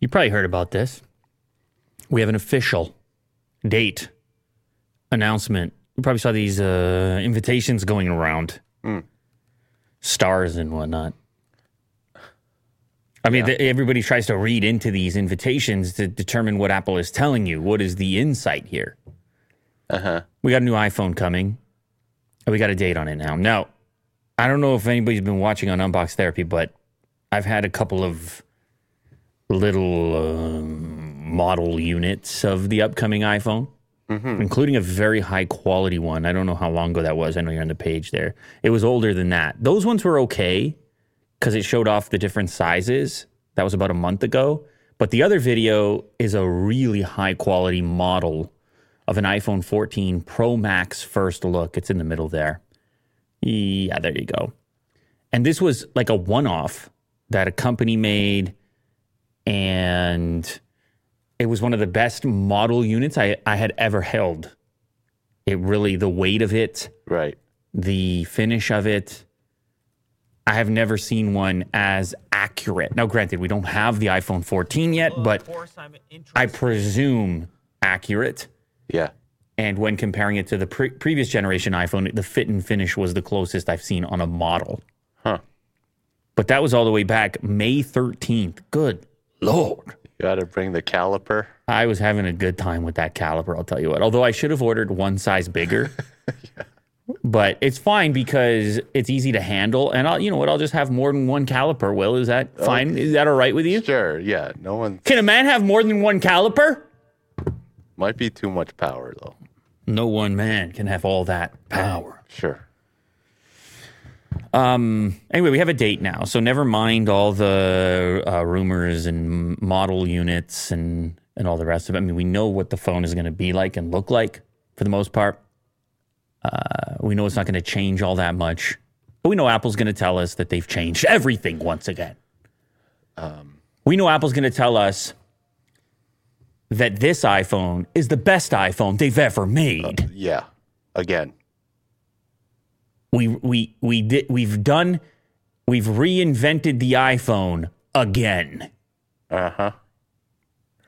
You probably heard about this. We have an official date announcement. You probably saw these invitations going around. Mm. Stars and whatnot. I mean, everybody tries to read into these invitations to determine what Apple is telling you. What is the insight here? Uh-huh. We got a new iPhone coming. And we got a date on it now. Now, I don't know if anybody's been watching on Unbox Therapy, but I've had a couple of little model units of the upcoming iPhone, including a very high-quality one. I don't know how long ago that was. I know you're on the page there. It was older than that. Those ones were okay because it showed off the different sizes. That was about a month ago. But the other video is a really high-quality model of an iPhone 14 Pro Max first look. It's in the middle there. Yeah, there you go. And this was like a one-off that a company made, and it was one of the best model units I had ever held. It really, the weight of it, right? The finish of it. I have never seen one as accurate. Now, granted, we don't have the iPhone 14 yet, but I presume accurate. Yeah. And when comparing it to the previous generation iPhone, the fit and finish was the closest I've seen on a model. Huh. But that was all the way back May 13th. Good Lord. You got to bring the caliper. I was having a good time with that caliper, I'll tell you what. Although I should have ordered one size bigger. Yeah. But it's fine because it's easy to handle. And I'll, you know what? I'll just have more than one caliper, Will. Is that fine? Okay. Is that all right with you? Sure, yeah. No one. Can a man have more than one caliper? Might be too much power, though. No one man can have all that power. Sure. Anyway, we have a date now, so never mind all the rumors and model units and all the rest of it. I mean, we know what the phone is going to be like and look like for the most part. We know it's not going to change all that much, but we know Apple's going to tell us that they've changed everything once again. We know Apple's going to tell us that this iPhone is the best iPhone they've ever made. Yeah, again, we've reinvented the iPhone again. Uh huh.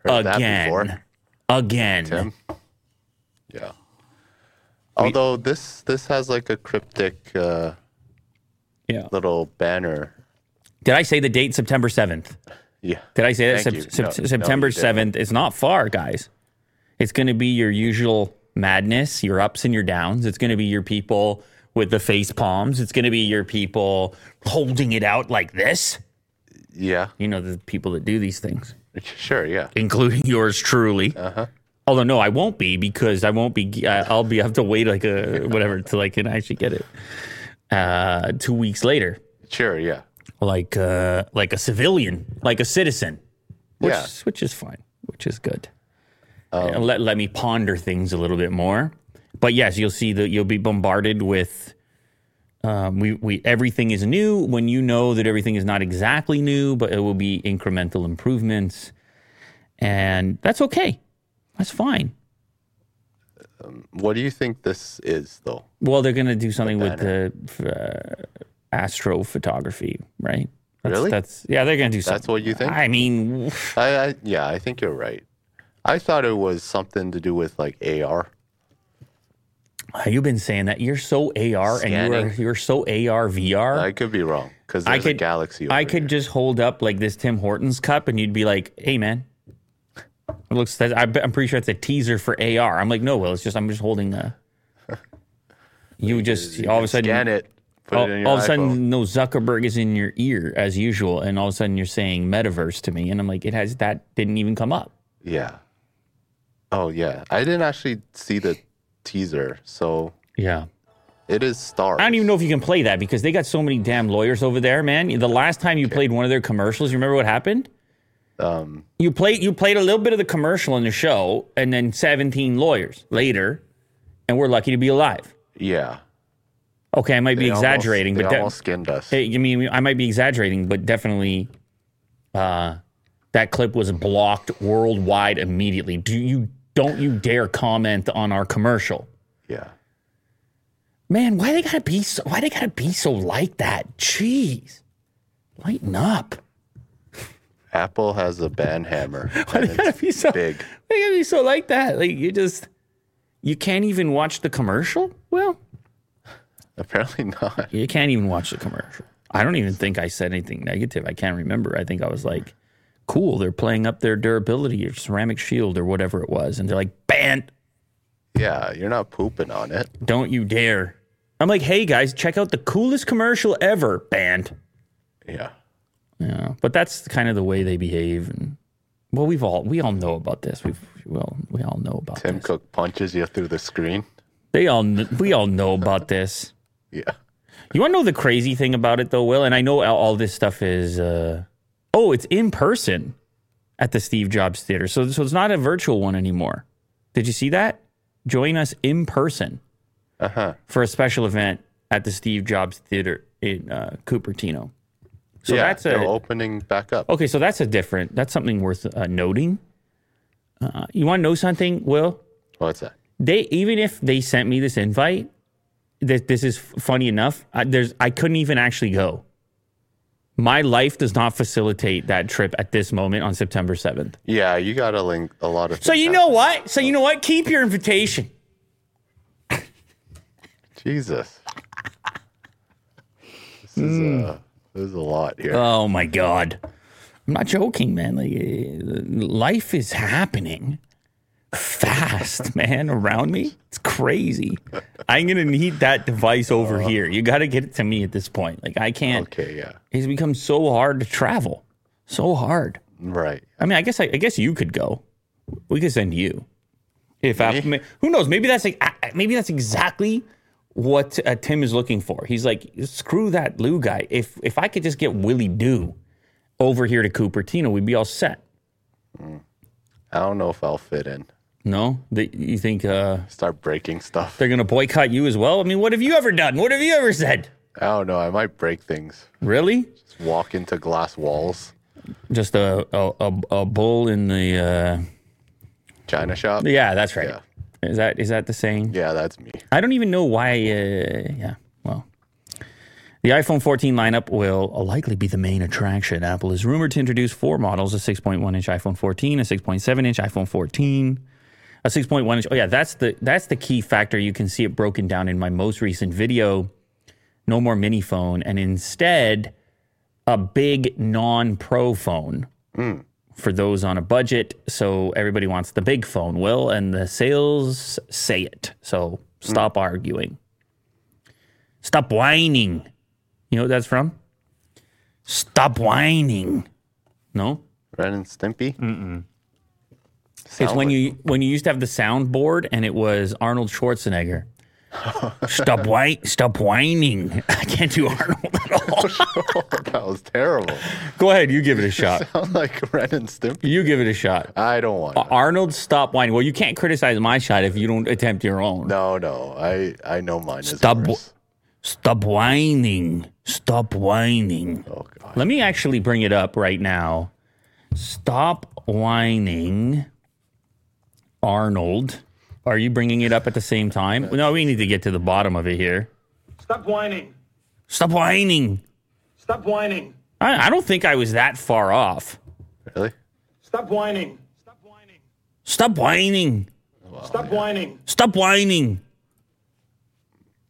Heard that before. Again. Tim? Yeah. Although this has like a cryptic little banner. Did I say the date September 7th? Yeah. Did I say that? September 7th. It's not far, guys. It's going to be your usual madness, your ups and your downs. It's going to be your people with the face palms. It's going to be your people holding it out like this. Yeah. You know, the people that do these things. Sure, yeah. Including yours truly. Uh-huh. Although, no, I won't be because I won't be. I have to wait like whatever till I can actually get it 2 weeks later. Sure, yeah. Like a civilian, like a citizen, which is fine, which is good. Let me ponder things a little bit more. But yes, you'll see that you'll be bombarded with everything is new when you know that everything is not exactly new, but it will be incremental improvements, and that's okay. That's fine. What do you think this is, though? Well, they're going to do something with the astrophotography, right? Really? They're going to do something. That's what you think? I mean... I think you're right. I thought it was something to do with, like, AR. You've been saying that. You're so AR scanning. And you're so AR, VR. I could be wrong, because there's a galaxy over here. Just hold up, like, this Tim Hortons cup, and you'd be like, hey, man. It looks... I'm pretty sure it's a teaser for AR. I'm like, no, Will, it's just... I'm just holding a... You just... all of a sudden... Scan it. All of a sudden, no, Zuckerberg is in your ear as usual, and all of a sudden you're saying metaverse to me, and I'm like, that didn't even come up. Yeah. Oh, yeah. I didn't actually see the teaser, so... Yeah. It is stars. I don't even know if you can play that, because they got so many damn lawyers over there, man. The last time you played one of their commercials, you remember what happened? You played a little bit of the commercial in the show, and then 17 lawyers later, and we're lucky to be alive. Yeah. Okay, I might be exaggerating, but they almost skinned us. I mean, I might be exaggerating, but definitely, that clip was blocked worldwide immediately. Don't you dare comment on our commercial? Yeah, man, why they gotta be so like that? Jeez, lighten up. Apple has a ban hammer. Why do you gotta be so big? Why do you gotta be so like that? Like you can't even watch the commercial? Well, apparently not. You can't even watch the commercial. I don't even think I said anything negative. I can't remember. I think I was like, cool, they're playing up their durability or ceramic shield or whatever it was. And they're like, banned. Yeah, you're not pooping on it. Don't you dare. I'm like, hey, guys, check out the coolest commercial ever. Banned. Yeah. Yeah. But that's kind of the way they behave. And, well, we all know about this. We all know about Tim this. Tim Cook punches you through the screen. We all know about this. Yeah. You want to know the crazy thing about it, though, Will? And I know all this stuff is, it's in person at the Steve Jobs Theater. So it's not a virtual one anymore. Did you see that? Join us in person for a special event at the Steve Jobs Theater in Cupertino. So yeah, that's they're opening back up. Okay, so that's something worth noting. You want to know something, Will? What's that? Even if they sent me this invite, this is funny enough. I couldn't even actually go. My life does not facilitate that trip at this moment on September 7th. Yeah, you got to link a lot of things. So you know what? Keep your invitation. Jesus. This is a lot here. Oh, my God. I'm not joking, man. Like, life is happening fast, man, around me. It's crazy. I'm gonna need that device over here. You gotta get it to me at this point. Like I can't. Okay, yeah. It's become so hard to travel. So hard. Right. I mean, I guess you could go. We could send you. If Apple, who knows? Maybe that's like. Maybe that's exactly what Tim is looking for. He's like, screw that Lou guy. If I could just get Willie Doo over here to Cupertino, we'd be all set. I don't know if I'll fit in. No? You think... start breaking stuff. They're going to boycott you as well? I mean, what have you ever done? What have you ever said? I don't know. I might break things. Really? Just walk into glass walls. Just a bull in the... China shop? Yeah, that's right. Yeah. Is that the saying? Yeah, that's me. I don't even know why... yeah, well... The iPhone 14 lineup will likely be the main attraction. Apple is rumored to introduce four models, a 6.1-inch iPhone 14, a 6.7-inch iPhone 14... A 6.1-inch. Oh, yeah, that's the key factor. You can see it broken down in my most recent video. No more mini phone. And instead, a big non-pro phone for those on a budget. So everybody wants the big phone, Will, and the sales say it. So stop arguing. Stop whining. You know what that's from? Stop whining. No? Ren and Stimpy? Mm-mm. It's when you used to have the soundboard and it was Arnold Schwarzenegger. Stop whining. I can't do Arnold at all. That was terrible. Go ahead, you give it a shot. You sound like Ren and Stimpy. You give it a shot. I don't want to. Arnold, stop whining. Well, you can't criticize my shot if you don't attempt your own. No. I know mine is worse. Stop whining. Stop whining. Oh, God. Let me actually bring it up right now. Stop whining. Arnold, are you bringing it up at the same time? No, we need to get to the bottom of it here. Stop whining. Stop whining. Stop whining. I don't think I was that far off. Really? Stop whining. Stop whining. Stop whining. Well, stop whining. Stop whining.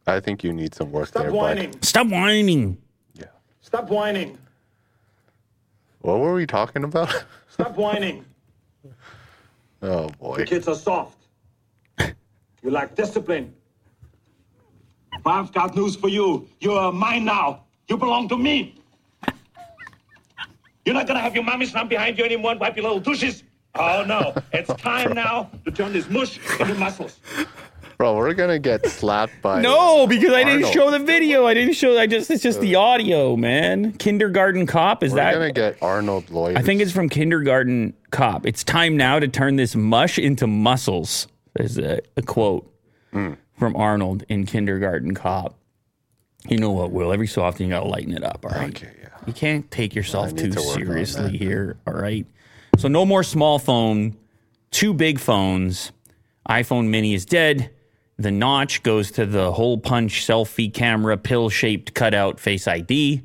I think you need some work stop there, whining. Bud. Stop whining. Yeah. Stop whining. What were we talking about? Stop whining. Oh, boy. The kids are soft. You lack discipline. I've got news for you. You are mine now. You belong to me. You're not going to have your mommy slam behind you anymore and wipe your little douches. Oh, no. It's time now to turn this mush into muscles. Bro, we're going to get slapped by... No, because Arnold. I didn't show the video. It's just the audio, man. Kindergarten Cop, is that... We're going to get Arnold Lloyd. I think it's from Kindergarten Cop. It's time now to turn this mush into muscles, is a quote from Arnold in Kindergarten Cop. You know what, Will? Every so often, you got to lighten it up, all right? Okay, yeah. You can't take yourself too seriously here, all right? So no more small phone, two big phones. iPhone mini is dead. The notch goes to the hole punch selfie camera pill shaped cutout face ID.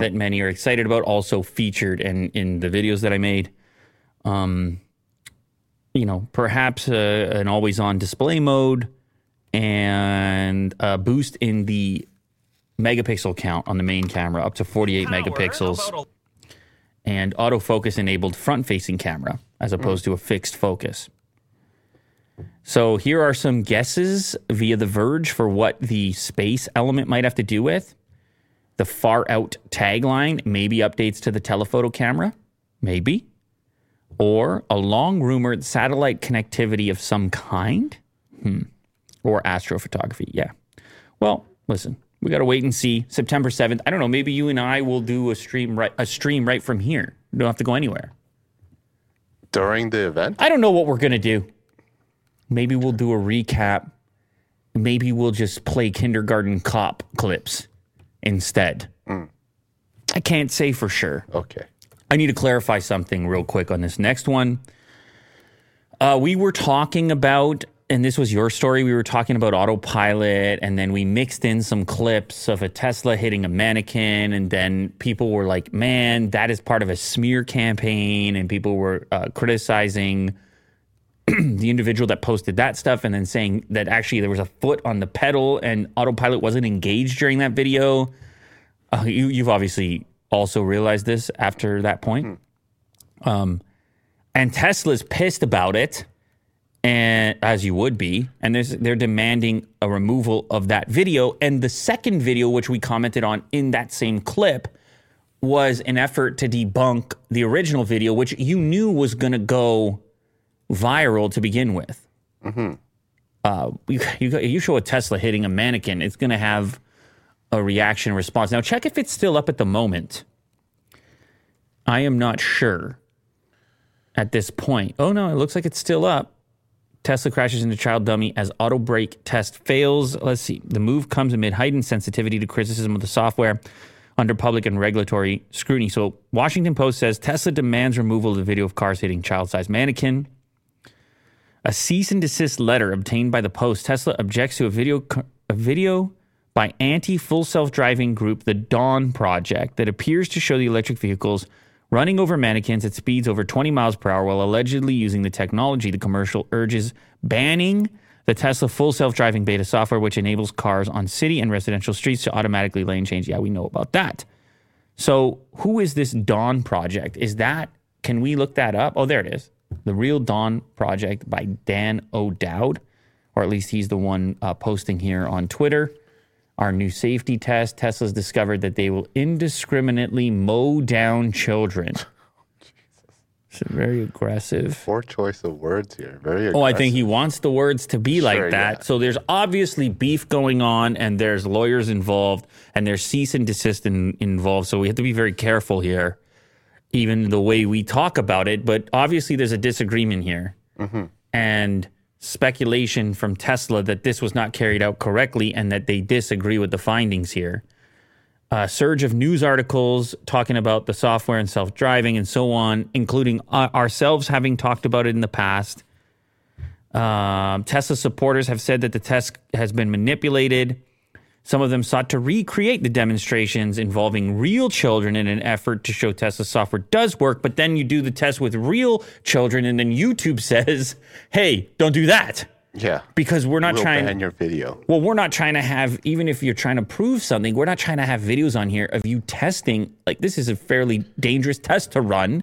that many are excited about, also featured in the videos that I made. You know, perhaps an always-on display mode and a boost in the megapixel count on the main camera up to 48 megapixels and autofocus-enabled front-facing camera as opposed to a fixed focus. So here are some guesses via The Verge for what the space element might have to do with. The far-out tagline, maybe updates to the telephoto camera, maybe. Or a long-rumored satellite connectivity of some kind? Or astrophotography, yeah. Well, listen, we got to wait and see. September 7th, I don't know, maybe you and I will do a stream right from here. We don't have to go anywhere. During the event? I don't know what we're going to do. Maybe we'll do a recap. Maybe we'll just play Kindergarten Cop clips instead. I can't say for sure. Okay. I need to clarify something real quick on this next one. We were talking about, and this was your story, we were talking about Autopilot, and then we mixed in some clips of a Tesla hitting a mannequin, and then people were like, man, that is part of a smear campaign, and people were criticizing the individual that posted that stuff, and then saying that actually there was a foot on the pedal, and Autopilot wasn't engaged during that video. You've obviously also realized this after that point. And Tesla's pissed about it, and as you would be, and they're demanding a removal of that video. And the second video, which we commented on in that same clip, was an effort to debunk the original video, which you knew was going to go viral to begin with. You show a Tesla hitting a mannequin, it's going to have a reaction response. Now, check if it's still up at the moment. I am not sure at this point. Oh, no, it looks like it's still up. Tesla crashes into child dummy as auto brake test fails. Let's see. The move comes amid heightened sensitivity to criticism of the software under public and regulatory scrutiny. So, Washington Post says Tesla demands removal of the video of cars hitting child-sized mannequin. A cease and desist letter obtained by the Post. Tesla objects to a video by anti-full self-driving group, the Dawn Project, that appears to show the electric vehicles running over mannequins at speeds over 20 miles per hour while allegedly using the technology. The commercial urges banning the Tesla full self-driving beta software, which enables cars on city and residential streets to automatically lane change. Yeah, we know about that. So who is this Dawn Project? Can we look that up? Oh, there it is. The Real Dawn Project by Dan O'Dowd, or at least he's the one posting here on Twitter. Our new safety test, Tesla's discovered that they will indiscriminately mow down children. It's very aggressive. Poor choice of words here. Very aggressive. Oh, I think he wants the words to be like that. Yeah. So there's obviously beef going on, and there's lawyers involved, and there's cease and desist involved. So we have to be very careful here, even the way we talk about it. But obviously there's a disagreement here. And speculation from Tesla that this was not carried out correctly and that they disagree with the findings here. A surge of news articles talking about the software and self-driving and so on, including ourselves having talked about it in the past. Tesla supporters have said that the test has been manipulated. Some of them sought to recreate the demonstrations involving real children in an effort to show Tesla software does work, but then you do the test with real children, and then YouTube says, hey, don't do that. Yeah. Because we're not trying to ban your video. Well, we're not trying to have, even if you're trying to prove something, we're not trying to have videos on here of you testing. Like, this is a fairly dangerous test to run,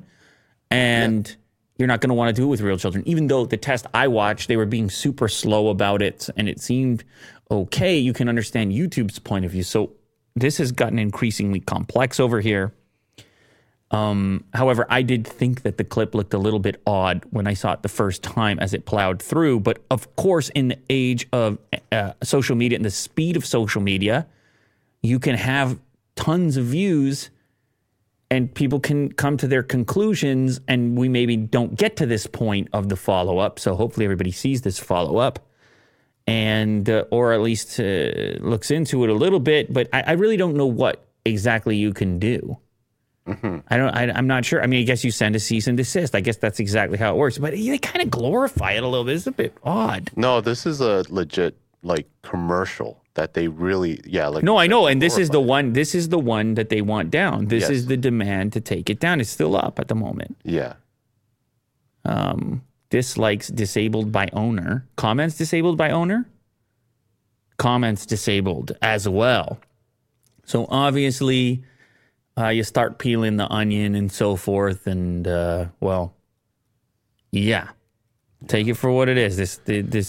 and you're not going to want to do it with real children. Even though the test I watched, they were being super slow about it, and it seemed okay, you can understand YouTube's point of view. So this has gotten increasingly complex over here. However, I did think that the clip looked a little bit odd when I saw it the first time as it plowed through. But of course, in the age of social media and the speed of social media, you can have tons of views and people can come to their conclusions. And we maybe don't get to this point of the follow-up. So hopefully everybody sees this follow-up. And or at least looks into it a little bit, but I really don't know what exactly you can do. I'm not sure. I mean, I guess you send a cease and desist. I guess that's exactly how it works. But they kind of glorify it a little bit. It's a bit odd. No, this is a legit like commercial that they really, like. No, I know. And this is the one, that they want down. This is the demand to take it down. It's still up at the moment. Yeah. Dislikes disabled by owner. Comments disabled by owner. Comments disabled as well. So obviously, you start peeling the onion and so forth. And, well, yeah. Take it for what it is. This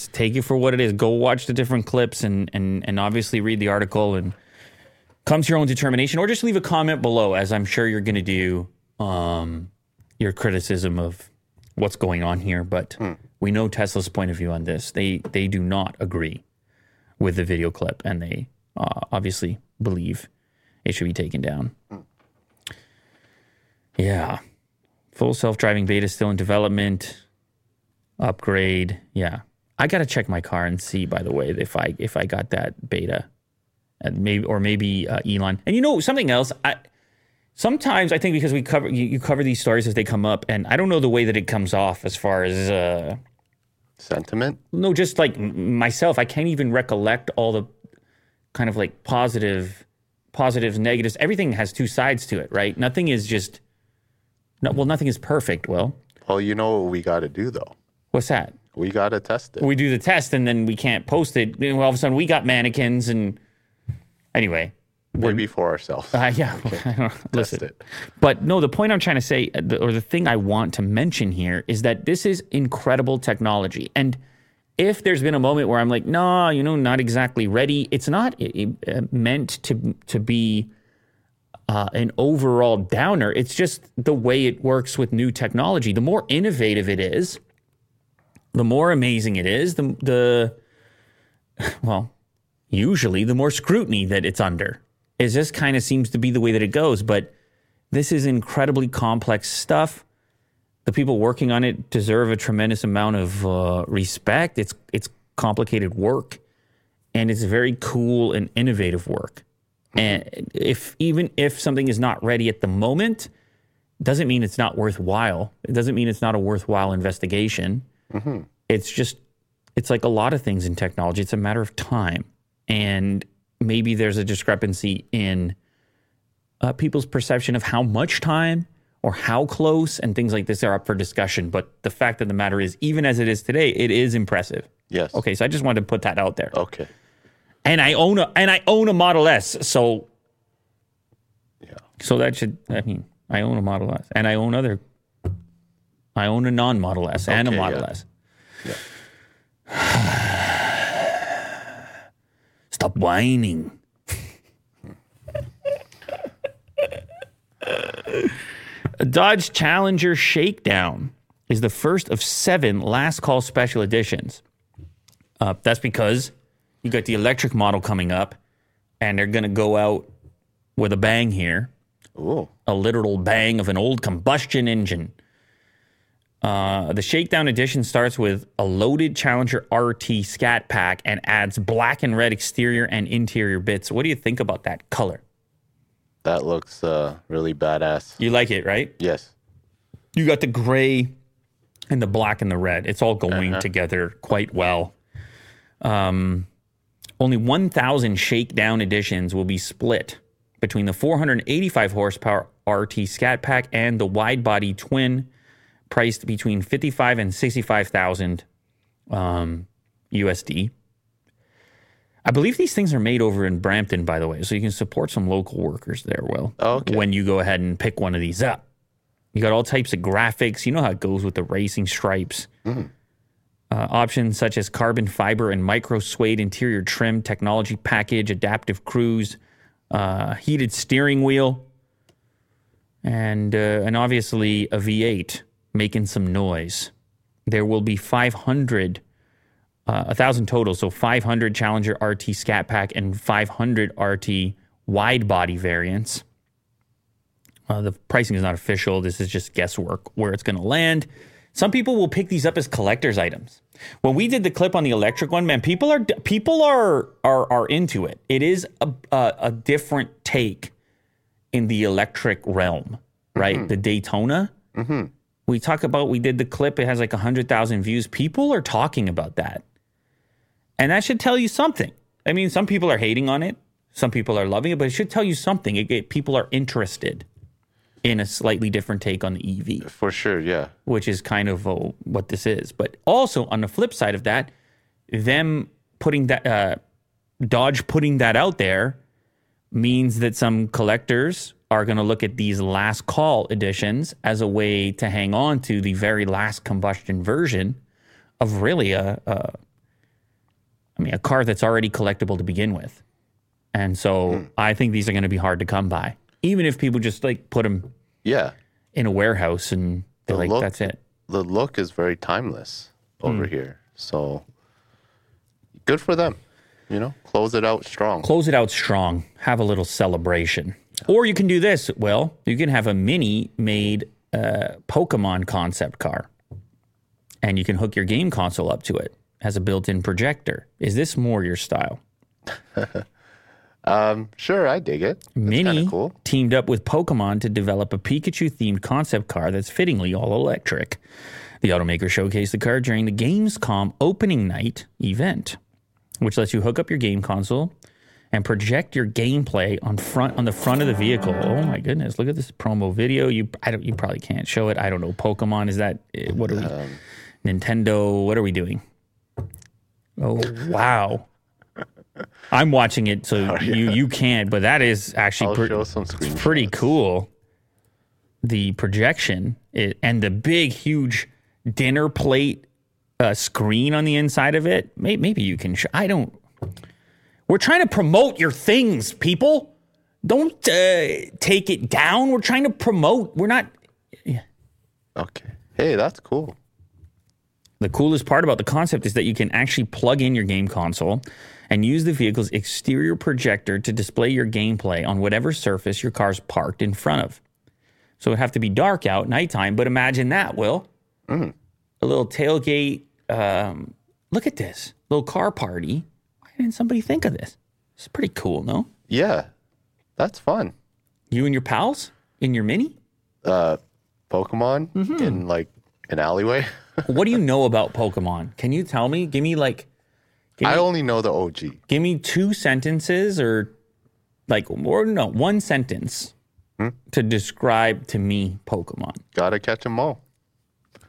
take it for what it is. Go watch the different clips and obviously read the article and come to your own determination, or just leave a comment below, as I'm sure you're going to do, your criticism of what's going on here. But we know Tesla's point of view on this. They do not agree with the video clip, and they obviously believe it should be taken down. Yeah. Full self-driving beta still in development. Upgrade, yeah. I gotta check my car and see, by the way, if I got that beta, and maybe Elon. And you know something else? Sometimes I think because we cover you cover these stories as they come up, and I don't know the way that it comes off as far as sentiment. No, just like myself, I can't even recollect all the kind of like positives, negatives. Everything has two sides to it, right? Nothing is perfect. Well, you know what we got to do though. What's that? We got to test it. We do the test, and then we can't post it. And all of a sudden, we got mannequins, and anyway. Maybe for ourselves. Yeah. Okay. I don't know. Listen. It. But no, the point I'm trying to say, or the thing I want to mention here, is that this is incredible technology. And if there's been a moment where I'm like, no, not exactly ready, it's not meant to be an overall downer. It's just the way it works with new technology. The more innovative it is, the more amazing it is, usually the more scrutiny that it's under. It just kind of seems to be the way that it goes, but this is incredibly complex stuff. The people working on it deserve a tremendous amount of respect. It's complicated work, and it's very cool and innovative work. And even if something is not ready at the moment, doesn't mean it's not worthwhile. It doesn't mean it's not a worthwhile investigation. Mm-hmm. It's like a lot of things in technology. It's a matter of time. And maybe there's a discrepancy in people's perception of how much time or how close, and things like this are up for discussion. But the fact of the matter is, even as it is today, it is impressive. Yes. Okay, so I just wanted to put that out there. Okay. And I own a Model S, so yeah. So that should, I own a Model S, and I own a non-Model S and a Model S. Yeah. Stop whining. Dodge Challenger Shakedown is the first of 7 last call special editions. That's because you got the electric model coming up, and they're going to go out with a bang here. Ooh. A literal bang of an old combustion engine. The Shakedown edition starts with a loaded Challenger RT Scat Pack and adds black and red exterior and interior bits. What do you think about that color? That looks really badass. You like it, right? Yes. You got the gray and the black and the red. It's all going together quite well. Only 1,000 Shakedown editions will be split between the 485 horsepower RT Scat Pack and the wide-body twin, priced between $55,000 and $65,000 USD. I believe these things are made over in Brampton, by the way, so you can support some local workers there, Will, when you go ahead and pick one of these up. You got all types of graphics. You know how it goes with the racing stripes. Mm-hmm. Options such as carbon fiber and micro suede interior trim, technology package, adaptive cruise, heated steering wheel, and obviously a V8. Making some noise. There will be 1,000 total, so 500 Challenger RT Scat Pack and 500 RT wide-body variants. The pricing is not official. This is just guesswork where it's going to land. Some people will pick these up as collector's items. When we did the clip on the electric one, man, people are into it. It is a different take in the electric realm, right? Mm-hmm. The Daytona. Mm-hmm. We did the clip, it has like 100,000 views. People are talking about that. And that should tell you something. I mean, some people are hating on it. Some people are loving it, but it should tell you something. People are interested in a slightly different take on the EV. For sure, yeah. Which is kind of what this is. But also, on the flip side of that, them putting that, Dodge putting that out there means that some collectors are going to look at these last call editions as a way to hang on to the very last combustion version of really a car that's already collectible to begin with. And so I think these are going to be hard to come by, even if people just like put them in a warehouse and they're like, that's it. The look is very timeless over here. So good for them. You know, close it out strong. Have a little celebration. Or you can do this, Will. You can have a Mini made Pokemon concept car. And you can hook your game console up to it. Has a built-in projector. Is this more your style? Sure, I dig it. That's Mini cool. Teamed up with Pokemon to develop a Pikachu-themed concept car that's fittingly all-electric. The automaker showcased the car during the Gamescom opening night event, which lets you hook up your game console and project your gameplay on the front of the vehicle. Oh my goodness! Look at this promo video. You probably can't show it. I don't know. Pokemon, is that what are we? Nintendo, what are we doing? Oh wow! I'm watching it, so you can't. But that is actually pretty cool. The projection and the big huge dinner plate screen on the inside of it. Maybe you can. We're trying to promote your things, people. Don't take it down. We're trying to promote. We're not. Yeah. Okay. Hey, that's cool. The coolest part about the concept is that you can actually plug in your game console and use the vehicle's exterior projector to display your gameplay on whatever surface your car's parked in front of. So it'd have to be dark out, nighttime, but imagine that, Will. Mm. A little tailgate. Look at this. Little car party. Didn't somebody think of this? It's pretty cool, no? Yeah, that's fun. You and your pals in your Mini? Pokemon in like an alleyway. What do you know about Pokemon? Can you tell me? I only know the OG. Give me two sentences one sentence to describe to me Pokemon. Gotta catch them all.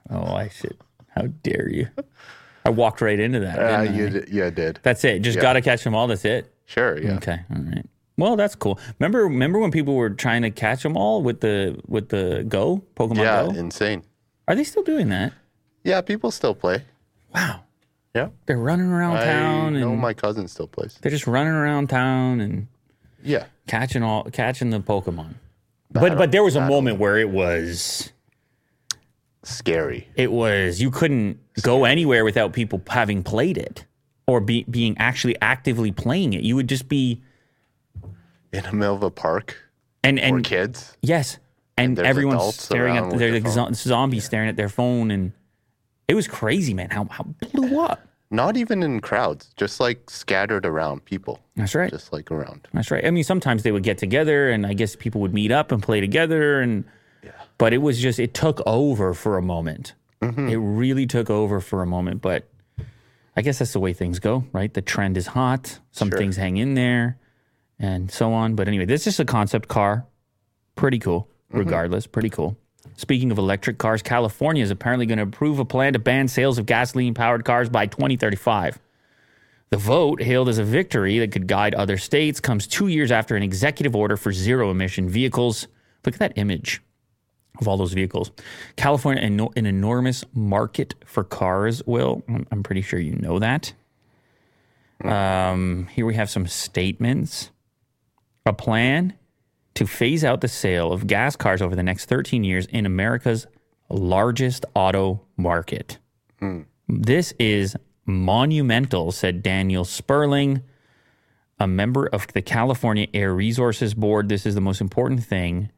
Oh, I should. How dare you? I walked right into that. Yeah, I did. That's it. Just got to catch them all. That's it. Sure. Yeah. Okay. All right. Well, that's cool. Remember when people were trying to catch them all with the Go Pokemon? Yeah, Go? Insane. Are they still doing that? Yeah, people still play. Wow. Yeah. They're running around town. I know my cousin still plays. They're just running around town and catching the Pokemon. But there was a moment where it was scary. It was, you couldn't go anywhere without people having played it or being actually actively playing it. You would just be in the middle of a park and for kids. Yes. And everyone's staring at zombies staring at their phone, and it was crazy, man, how it blew up. Not even in crowds, just like scattered around people. That's right. Just like around. That's right. I mean, sometimes they would get together and I guess people would meet up and play together and yeah. But it took over for a moment. Mm-hmm. It really took over for a moment. But I guess that's the way things go, right? The trend is hot. Some things hang in there and so on. But anyway, this is a concept car. Pretty cool. Mm-hmm. Regardless, pretty cool. Speaking of electric cars, California is apparently going to approve a plan to ban sales of gasoline-powered cars by 2035. The vote, hailed as a victory that could guide other states, comes 2 years after an executive order for zero-emission vehicles. Look at that image of all those vehicles. California, an enormous market for cars, Will. I'm pretty sure you know that. Here we have some statements. A plan to phase out the sale of gas cars over the next 13 years in America's largest auto market. This is monumental, said Daniel Sperling, a member of the California Air Resources Board. This is the most important thing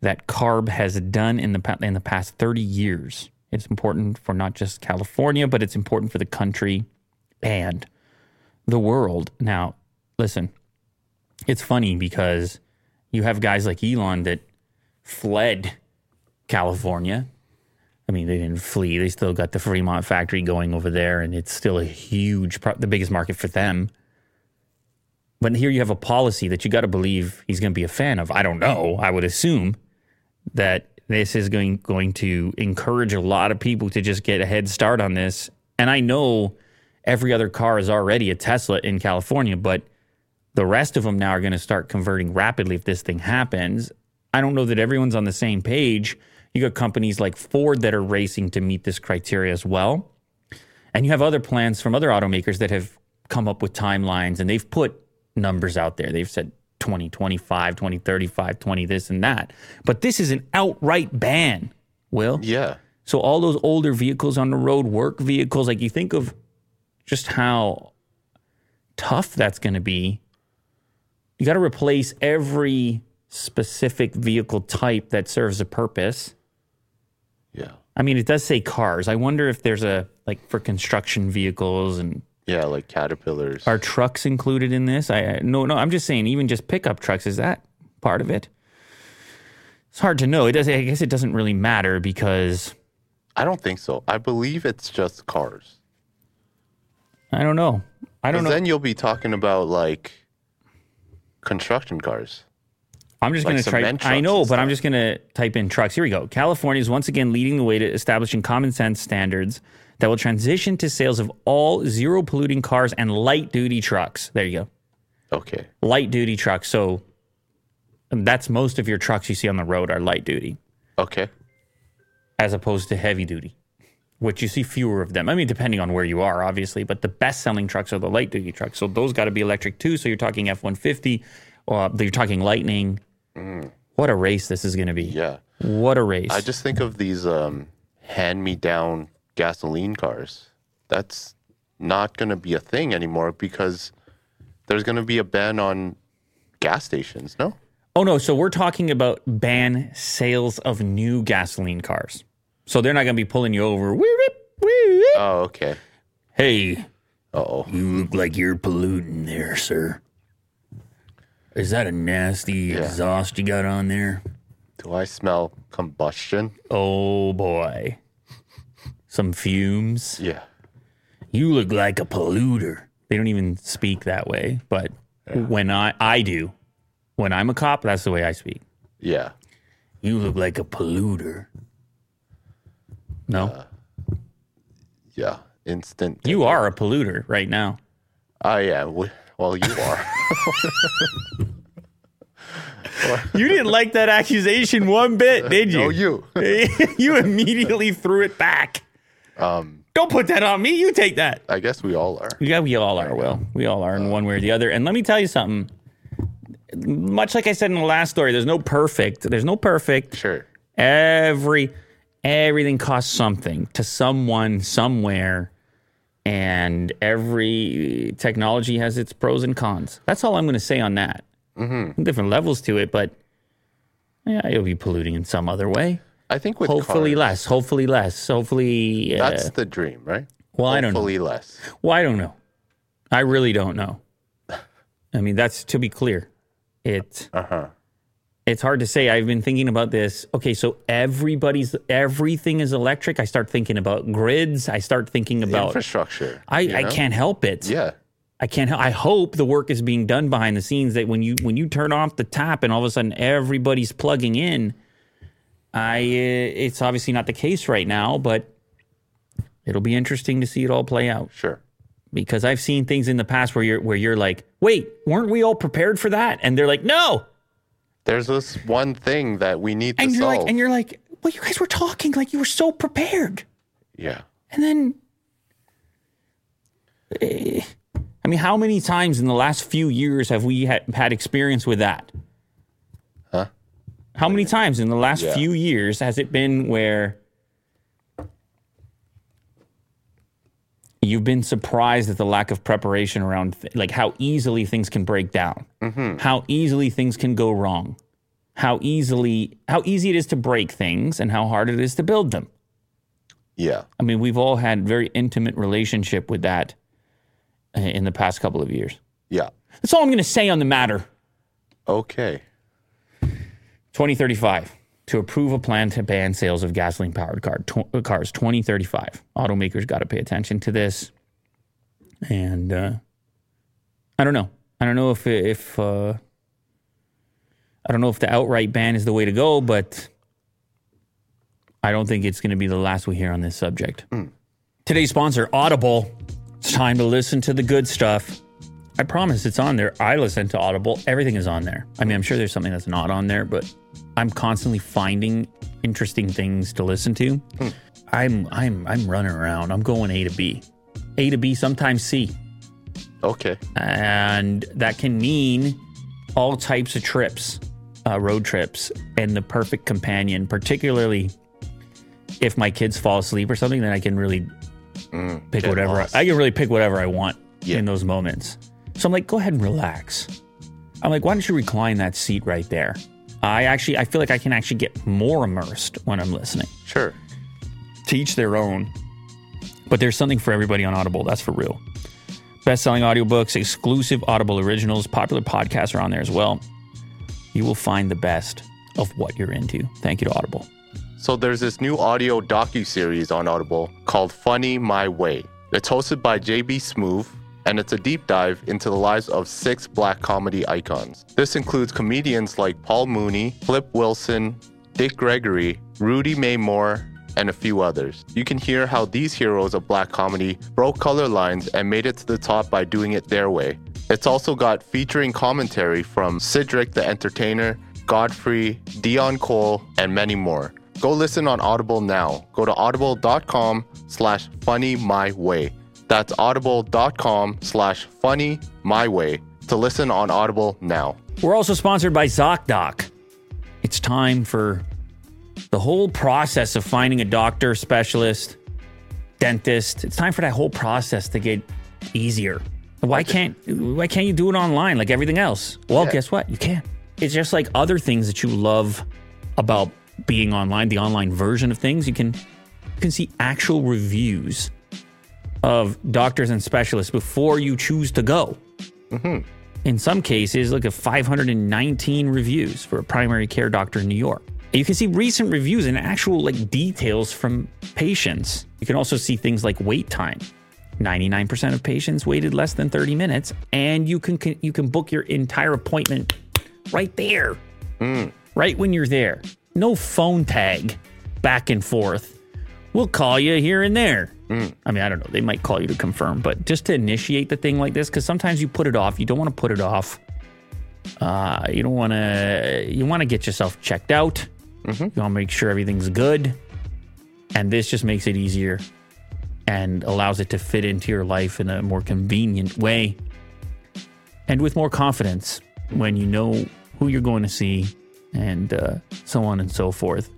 that CARB has done in the past 30 years. It's important for not just California, but it's important for the country and the world. Now, listen, it's funny because you have guys like Elon that fled California I mean, they didn't flee. They still got the Fremont factory going over there, and it's still a huge, the biggest market for them. But here you have a policy that you got to believe he's going to be a fan of. I don't know. I would assume that this is going to encourage a lot of people to just get a head start on this. And I know every other car is already a Tesla in California, but the rest of them now are going to start converting rapidly if this thing happens. I don't know that everyone's on the same page. You got companies like Ford that are racing to meet this criteria as well. And you have other plans from other automakers that have come up with timelines, and they've put numbers out there. They've said 2025, 2035, 20 this and that. But this is an outright ban, Will. Yeah. So all those older vehicles on the road, work vehicles, like you think of just how tough that's going to be. You got to replace every specific vehicle type that serves a purpose. Yeah. I mean, it does say cars. I wonder if there's a, like, for construction vehicles and... Yeah, like Caterpillars. Are trucks included in this? No, I'm just saying, even just pickup trucks, is that part of it? It's hard to know. I guess it doesn't really matter because... I don't think so. I believe it's just cars. I don't know. Because then you'll be talking about, like, construction cars. I'm just like going to try. I know, but I'm just going to type in trucks. Here we go. California is once again leading the way to establishing common sense standards that will transition to sales of all zero-polluting cars and light-duty trucks. There you go. Okay. Light-duty trucks. So that's most of your trucks you see on the road are light-duty. Okay. As opposed to heavy-duty, which you see fewer of them. I mean, depending on where you are, obviously, but the best-selling trucks are the light-duty trucks. So those got to be electric, too. So you're talking F-150, you're talking Lightning. Mm. What a race this is going to be. Yeah. What a race. I just think of these hand-me-down gasoline cars. That's not going to be a thing anymore because there's going to be a ban on gas stations, no? Oh, no. So we're talking about ban sales of new gasoline cars. So they're not going to be pulling you over. Oh, okay. Hey. Uh-oh. You look like you're polluting there, sir. Is that a nasty exhaust you got on there? Do I smell combustion? Oh, boy. Some fumes. Yeah. You look like a polluter. They don't even speak that way, but when I do. When I'm a cop, that's the way I speak. Yeah. You look like a polluter. No? Yeah. Instant. You are a polluter right now. Oh, yeah. Well, you are. You didn't like that accusation one bit, did you? No, you immediately threw it back. Don't put that on me. You take that. I guess we all are. Yeah, we all are, Will. We all are in one way or the other. And let me tell you something. Much like I said in the last story, there's no perfect. Sure. Everything costs something to someone somewhere. And every technology has its pros and cons. That's all I'm going to say on that. Mm-hmm. Different levels to it, but yeah, it'll be polluting in some other way. I think with hopefully less. That's the dream, right? Well, hopefully I don't know. Hopefully less. Well, I don't know. I really don't know. I mean, that's to be clear. It's hard to say. I've been thinking about this. Okay, so everything is electric. I start thinking about grids. I start thinking about infrastructure. I can't help it. Yeah. I hope the work is being done behind the scenes that when you turn off the tap and all of a sudden everybody's plugging in, it's obviously not the case right now, but it'll be interesting to see it all play out. Sure. Because I've seen things in the past where you're like, wait, weren't we all prepared for that? And they're like, no. There's this one thing that we need to solve. And you're like, well, you guys were talking like you were so prepared. Yeah. And then... I mean, how many times in the last few years have we had experience with that? Huh? How many times in the last few years has it been where you've been surprised at the lack of preparation around, like, how easily things can break down, mm-hmm. how easily things can go wrong, how easy it is to break things and how hard it is to build them? Yeah. I mean, we've all had very intimate relationship with that in the past couple of years. Yeah. That's all I'm going to say on the matter. Okay. 2035. to approve a plan to ban sales of gasoline-powered cars 2035. Automakers got to pay attention to this. And I don't know. I don't know if I don't know if the outright ban is the way to go, but I don't think it's going to be the last we hear on this subject. Mm. Today's sponsor, Audible. It's time to listen to the good stuff. I promise it's on there. I listen to Audible. Everything is on there. I mean, I'm sure there's something that's not on there, but I'm constantly finding interesting things to listen to. Mm. I'm running around. I'm going A to B. A to B, sometimes C. Okay. And that can mean all types of trips, road trips, and the perfect companion, particularly if my kids fall asleep or something, then I can really pick whatever. I can really pick whatever I want in those moments. So I'm like, go ahead and relax. I'm like, why don't you recline that seat right there? I feel like I can actually get more immersed when I'm listening. Sure. To each their own. But there's something for everybody on Audible. That's for real. Best-selling audiobooks, exclusive Audible originals, popular podcasts are on there as well. You will find the best of what you're into. Thank you to Audible. So there's this new audio docu-series on Audible called Funny My Way. It's hosted by J.B. Smoove, and it's a deep dive into the lives of 6 black comedy icons. This includes comedians like Paul Mooney, Flip Wilson, Dick Gregory, Rudy Ray Moore, and a few others. You can hear how these heroes of black comedy broke color lines and made it to the top by doing it their way. It's also got featuring commentary from Sidrick the Entertainer, Godfrey, Dion Cole, and many more. Go listen on Audible now. Go to audible.com/funnymyway. That's audible.com/funnymyway to listen on Audible now. We're also sponsored by ZocDoc. It's time for the whole process of finding a doctor, specialist, dentist. It's time for that whole process to get easier. Why can't you do it online like everything else? Well, guess what? You can. It's just like other things that you love about being online, the online version of things. You can see actual reviews of doctors and specialists before you choose to go. Mm-hmm. In some cases, look at 519 reviews for a primary care doctor in New York. You can see recent reviews and actual like details from patients. You can also see things like wait time. 99% of patients waited less than 30 minutes, and you can book your entire appointment right there, right when you're there. No phone tag back and forth. We'll call you here and there. I mean, I don't know. They might call you to confirm, but just to initiate the thing like this, because sometimes you put it off. You don't want to put it off. You want to get yourself checked out. Mm-hmm. You want to make sure everything's good. And this just makes it easier and allows it to fit into your life in a more convenient way and with more confidence when you know who you're going to see and so on and so forth.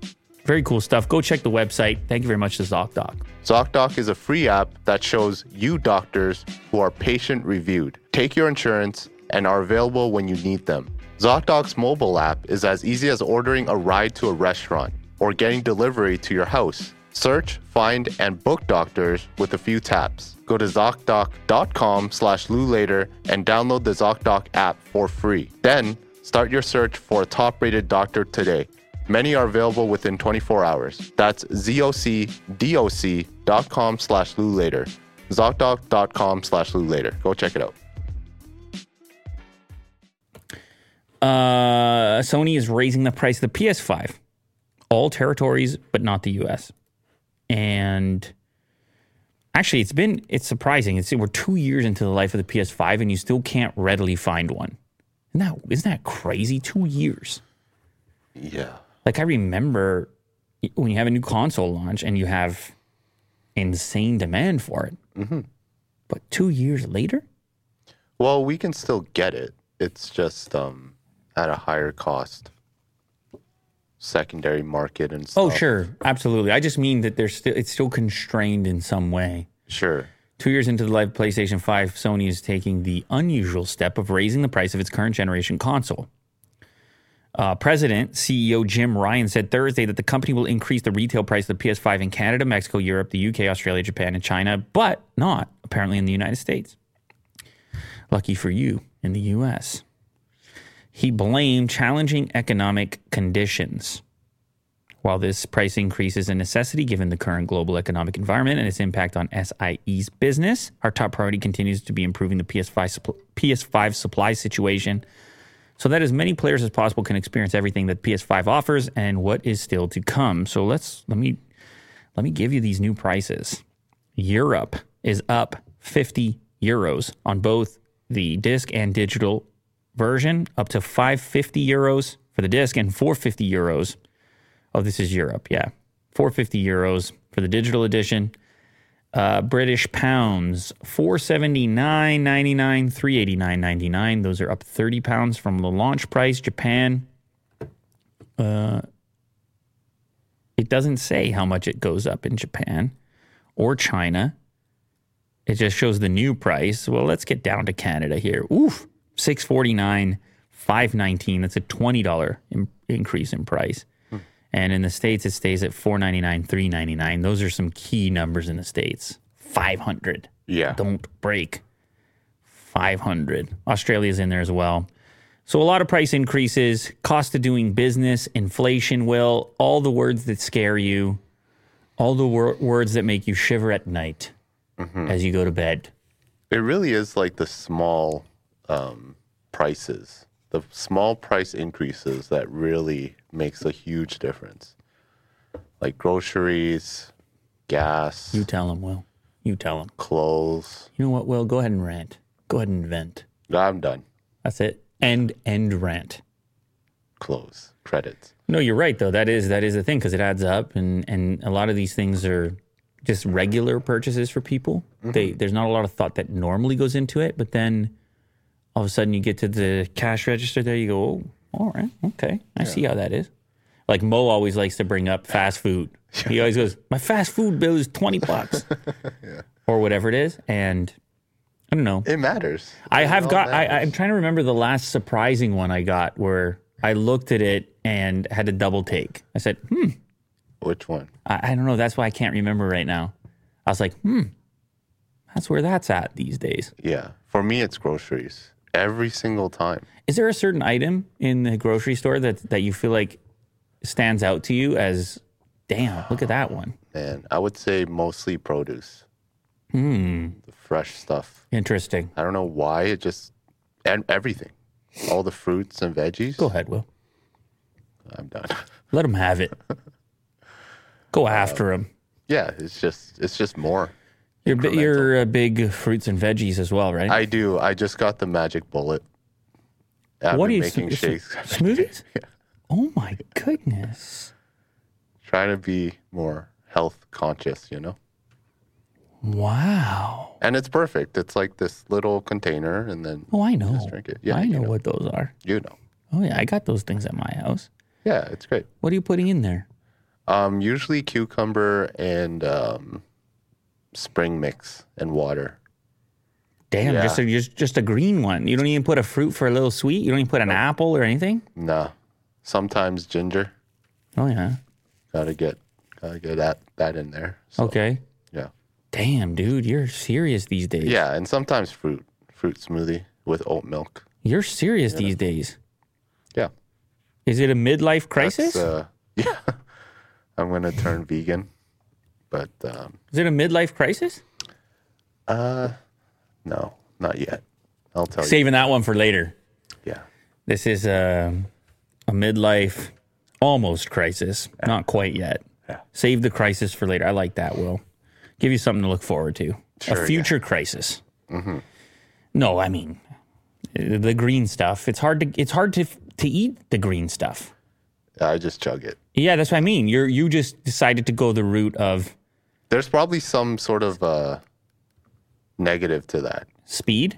Very cool stuff. Go check the website. Thank you very much to ZocDoc. ZocDoc is a free app that shows you doctors who are patient-reviewed. Take your insurance and are available when you need them. ZocDoc's mobile app is as easy as ordering a ride to a restaurant or getting delivery to your house. Search, find, and book doctors with a few taps. Go to ZocDoc.com/LouLater and download the ZocDoc app for free. Then, start your search for a top-rated doctor today. Many are available within 24 hours. That's ZocDoc.com/LouLater. ZocDoc.com/LouLater. Go check it out. Sony is raising the price of the PS5. All territories, but not the U.S. And actually, it's surprising. We're 2 years into the life of the PS5, and you still can't readily find one. Isn't that crazy? 2 years. Yeah. Like, I remember when you have a new console launch and you have insane demand for it. Mm-hmm. But 2 years later? Well, we can still get it. It's just at a higher cost. Secondary market and stuff. Oh, sure. Absolutely. I just mean that it's still constrained in some way. Sure. 2 years into the life of PlayStation 5, Sony is taking the unusual step of raising the price of its current generation console. President, CEO Jim Ryan said Thursday that the company will increase the retail price of the PS5 in Canada, Mexico, Europe, the UK, Australia, Japan, and China, but not apparently in the United States. Lucky for you in the U.S. He blamed challenging economic conditions While this price increase is a necessity given the current global economic environment and its impact on SIE's business, our top priority continues to be improving the PS5 supply situation so that as many players as possible can experience everything that PS5 offers and what is still to come. So let me give you these new prices. Europe is up 50 euros on both the disc and digital version, up to 550 euros for the disc and 450 euros. Oh, this is Europe, yeah. 450 euros for the digital edition. British pounds, 479.99, 389.99. Those are up 30 pounds from the launch price. Japan, it doesn't say how much it goes up in Japan or China. It just shows the new price. Well, let's get down to Canada here. Oof, 649, 519. That's a $20 increase in price. And in the States, it stays at $4.99, $3.99. Those are some key numbers in the States. 500. Yeah. Don't break. 500. Australia's in there as well. So a lot of price increases, cost of doing business, inflation, Will, all the words that scare you, all the words that make you shiver at night as you go to bed. It really is like the small prices. The small price increases that really makes a huge difference. Like groceries, gas. You tell them, Will. You tell them. Clothes. You know what, Will? Go ahead and rant. Go ahead and vent. I'm done. That's it. End rant. Close. Credits. No, you're right, though. That is the thing, because it adds up, and a lot of these things are just regular purchases for people. There's not a lot of thought that normally goes into it, but then all of a sudden, you get to the cash register there, you go, oh, all right, okay, I see how that is. Like Mo always likes to bring up fast food. He always goes, my fast food bill is $20 or whatever it is, and I don't know. It matters. I'm trying to remember the last surprising one I got where I looked at it and had a double take. I said, which one? I don't know. That's why I can't remember right now. I was like, that's where that's at these days. Yeah, for me, it's groceries. Every single time. Is there a certain item in the grocery store that you feel like stands out to you as, damn, look at that one? Man, I would say mostly produce. The fresh stuff. Interesting. I don't know why, it just, and everything. All the fruits and veggies. Go ahead, Will. I'm done. Let them have it. Go after them. Yeah, it's just more. You're a big fruits and veggies as well, right? I do. I just got the magic bullet. What are you making shakes? Smoothies? Yeah. Oh my goodness! Trying to be more health conscious, you know. Wow. And it's perfect. It's like this little container, and then I know. Just drink it. Yeah, I know what those are. You know. Oh yeah, I got those things at my house. Yeah, it's great. What are you putting in there? Usually cucumber and spring mix and water. Damn, yeah. just a green one. You don't even put a fruit for a little sweet? You don't even put an apple or anything? No. Sometimes ginger. Oh, yeah. Gotta get that in there. So, okay. Yeah. Damn, dude, you're serious these days. Yeah, and sometimes fruit smoothie with oat milk. You're serious these days. Yeah. Is it a midlife crisis? Yeah. I'm gonna turn vegan. But is it a midlife crisis? No, not yet. I'll tell you. Saving that one for later. Yeah. This is a midlife almost crisis. Yeah. Not quite yet. Yeah. Save the crisis for later. I like that, Will. Give you something to look forward to. Sure, a future crisis. Mm-hmm. No, I mean, the green stuff. It's hard to eat the green stuff. I just chug it. Yeah, that's what I mean. You just decided to go the route of... There's probably some sort of negative to that. Speed?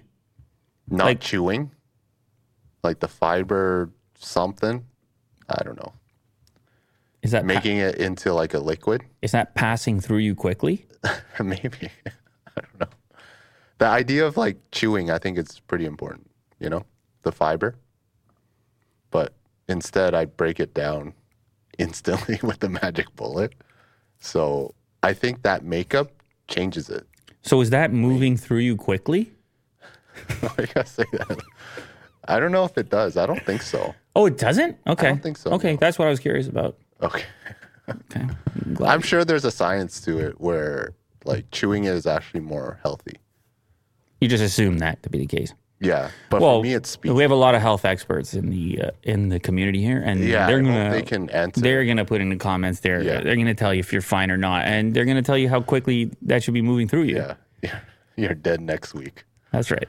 Not like, chewing? Like the fiber something? I don't know. Is that... Making it into like a liquid? Is that passing through you quickly? Maybe. I don't know. The idea of like chewing, I think it's pretty important. You know? The fiber. But... Instead, I break it down instantly with the magic bullet. So I think that makeup changes it. So is that moving through you quickly? I gotta say that. I don't know if it does. I don't think so. Oh, it doesn't? Okay. I don't think so. Okay, no. That's what I was curious about. Okay. Okay. I'm sure there's a science to it where like chewing it is actually more healthy. You just assume that to be the case. Yeah, but well, for me, it's speed. We have a lot of health experts in the community here, and they can answer. They're gonna put in the comments there. Yeah. They're gonna tell you if you're fine or not, and they're gonna tell you how quickly that should be moving through you. Yeah, you're dead next week. That's right.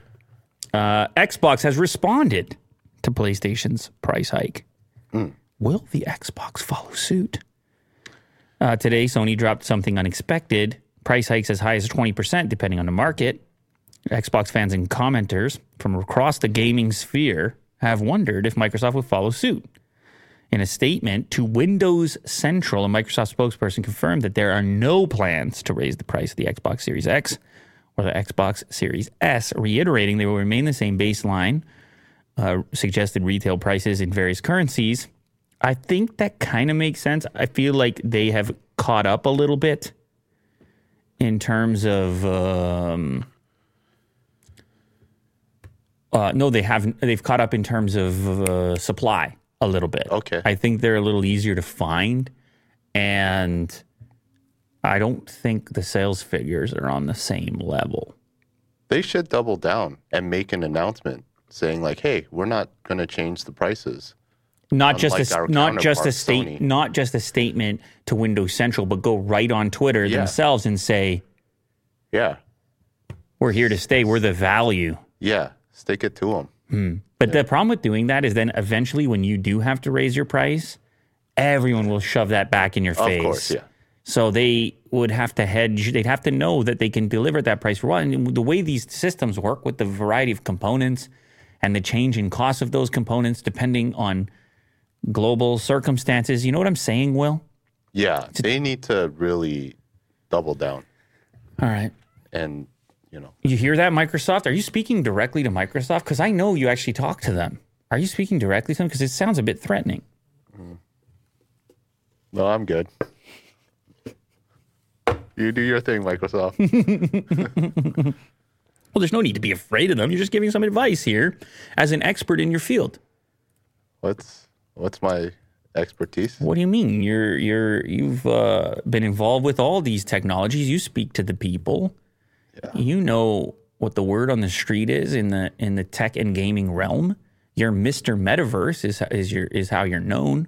Xbox has responded to PlayStation's price hike. Will the Xbox follow suit? Today, Sony dropped something unexpected: price hikes as high as 20%, depending on the market. Xbox fans and commenters from across the gaming sphere have wondered if Microsoft would follow suit. In a statement to Windows Central, a Microsoft spokesperson confirmed that there are no plans to raise the price of the Xbox Series X or the Xbox Series S, reiterating they will remain the same baseline, suggested retail prices in various currencies. I think that kind of makes sense. I feel like they have caught up a little bit in terms of... no, they haven't. They've caught up in terms of supply a little bit. Okay. I think they're a little easier to find, and I don't think the sales figures are on the same level. They should double down and make an announcement saying, like, "Hey, we're not going to change the prices." Not just a statement to Windows Central, but go right on Twitter themselves and say, "Yeah, we're here to stay. We're the value." Yeah. Stick it to them. But the problem with doing that is then eventually when you do have to raise your price, everyone will shove that back in your face. Of course, yeah. So they would have to hedge. They'd have to know that they can deliver that price for what. And the way these systems work with the variety of components and the change in cost of those components depending on global circumstances. You know what I'm saying, Will? Yeah. They need to really double down. All right. And... you know. You hear that, Microsoft? Are you speaking directly to Microsoft? Because I know you actually talk to them. Are you speaking directly to them? Because it sounds a bit threatening. No, I'm good. You do your thing, Microsoft. Well, there's no need to be afraid of them. You're just giving some advice here as an expert in your field. What's my expertise? What do you mean? You've been involved with all these technologies. You speak to the people. Yeah. You know what the word on the street is in the tech and gaming realm. Your Mr. Metaverse is how you're known.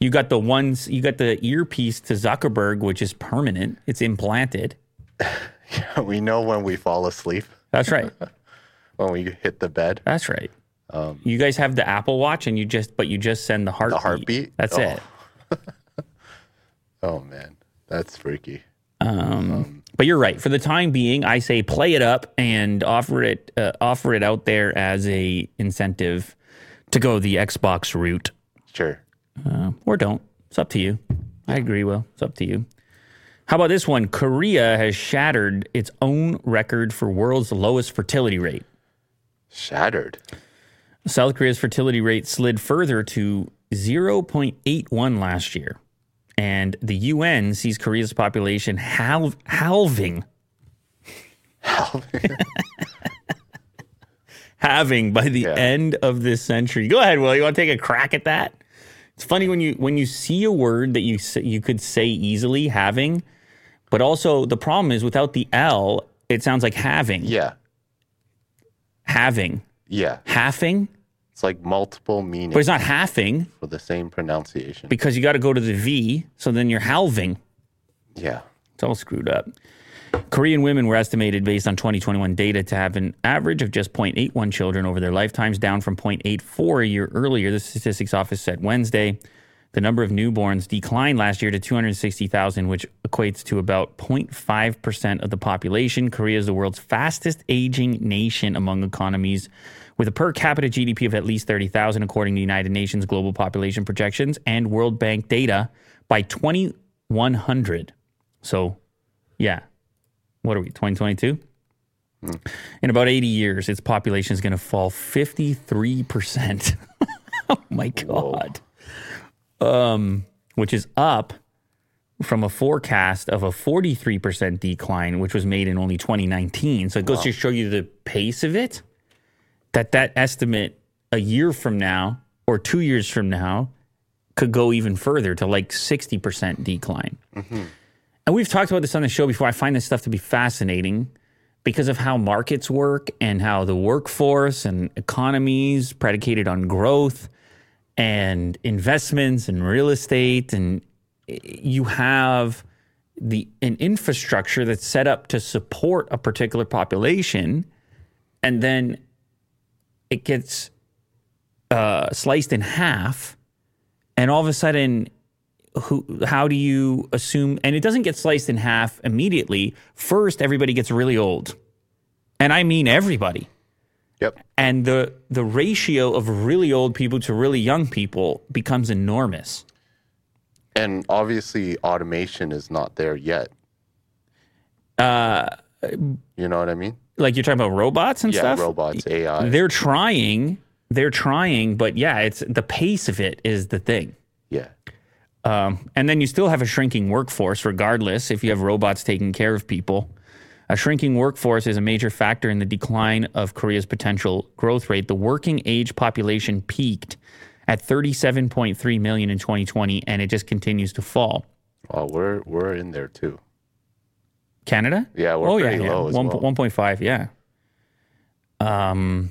You got the earpiece to Zuckerberg, which is permanent. It's implanted. Yeah, we know when we fall asleep. That's right. When we hit the bed. That's right. You guys have the Apple Watch, and you just send the heartbeat. The heartbeat. That's it. Oh man, that's freaky. But you're right. For the time being, I say play it up and offer it out there as a incentive to go the Xbox route. Sure. Or don't. It's up to you. I agree, Will. It's up to you. How about this one? Korea has shattered its own record for world's lowest fertility rate. Shattered. South Korea's fertility rate slid further to 0.81 last year. And the UN sees Korea's population halving by the end of this century. Go ahead, Will. You want to take a crack at that? It's funny when you see a word that you could say easily, halving, but also the problem is without the L, it sounds like having. Yeah. Having. Yeah. Halfing. It's like multiple meanings. But it's not halving. For the same pronunciation. Because you got to go to the V, so then you're halving. Yeah. It's all screwed up. Korean women were estimated based on 2021 data to have an average of just 0.81 children over their lifetimes, down from 0.84 a year earlier, the Statistics Office said Wednesday. The number of newborns declined last year to 260,000, which equates to about 0.5% of the population. Korea is the world's fastest aging nation among economies, with a per capita GDP of at least 30,000, according to the United Nations Global Population Projections and World Bank data, by 2100. So, yeah. What are we, 2022? In about 80 years, its population is going to fall 53%. Oh, my God. Whoa. Which is up from a forecast of a 43% decline, which was made in only 2019. So it goes to show you the pace of it. That estimate a year from now or 2 years from now could go even further to like 60% decline. Mm-hmm. And we've talked about this on the show before. I find this stuff to be fascinating because of how markets work and how the workforce and economies predicated on growth and investments and real estate, and you have an infrastructure that's set up to support a particular population, and then it gets sliced in half, and all of a sudden, how do you assume? And it doesn't get sliced in half immediately. First, everybody gets really old, and I mean everybody. Yep. And the ratio of really old people to really young people becomes enormous. And obviously, automation is not there yet. You know what I mean? Like you're talking about robots and stuff? Yeah, robots, AI. They're trying, but yeah, it's the pace of it is the thing. Yeah. And then you still have a shrinking workforce regardless if you have robots taking care of people. A shrinking workforce is a major factor in the decline of Korea's potential growth rate. The working age population peaked at 37.3 million in 2020, and it just continues to fall. Oh, we're in there too. Canada? Yeah, we're low as 1.5, yeah.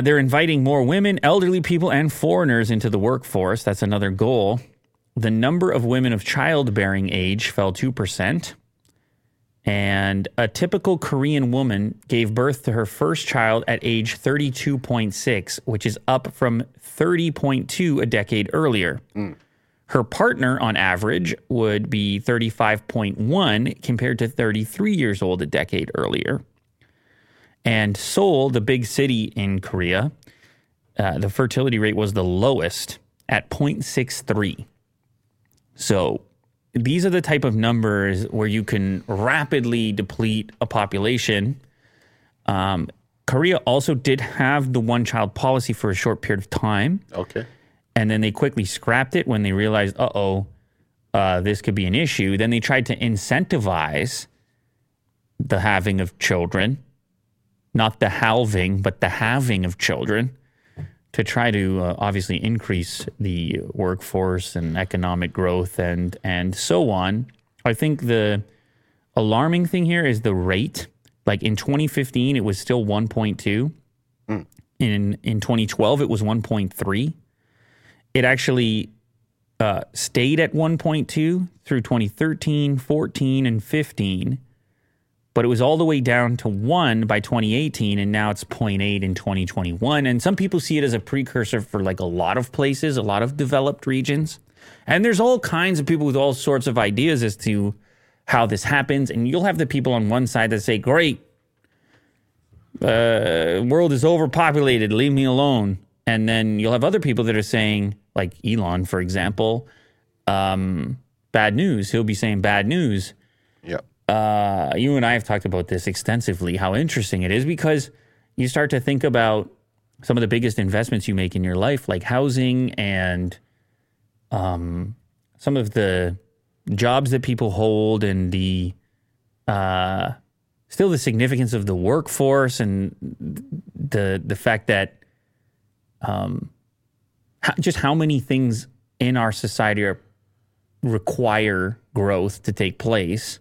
They're inviting more women, elderly people, and foreigners into the workforce. That's another goal. The number of women of childbearing age fell 2%. And a typical Korean woman gave birth to her first child at age 32.6, which is up from 30.2 a decade earlier. Mm. Her partner, on average, would be 35.1 compared to 33 years old a decade earlier. And Seoul, the big city in Korea, the fertility rate was the lowest at 0.63. So these are the type of numbers where you can rapidly deplete a population. Korea also did have the one-child policy for a short period of time. Okay. And then they quickly scrapped it when they realized, this could be an issue. Then they tried to incentivize the having of children, not the halving, but the having of children, to try to obviously increase the workforce and economic growth and so on. I think the alarming thing here is the rate. Like in 2015, it was still 1.2. Mm. In 2012, it was 1.3. It actually stayed at 1.2 through 2013, 14, and 15. But it was all the way down to 1 by 2018, and now it's 0.8 in 2021. And some people see it as a precursor for like a lot of places, a lot of developed regions. And there's all kinds of people with all sorts of ideas as to how this happens. And you'll have the people on one side that say, great, world is overpopulated, leave me alone. And then you'll have other people that are saying, like Elon, for example, bad news. He'll be saying bad news. Yeah. You and I have talked about this extensively, how interesting it is, because you start to think about some of the biggest investments you make in your life, like housing and some of the jobs that people hold and the still the significance of the workforce and the fact that just how many things in our society require growth to take place.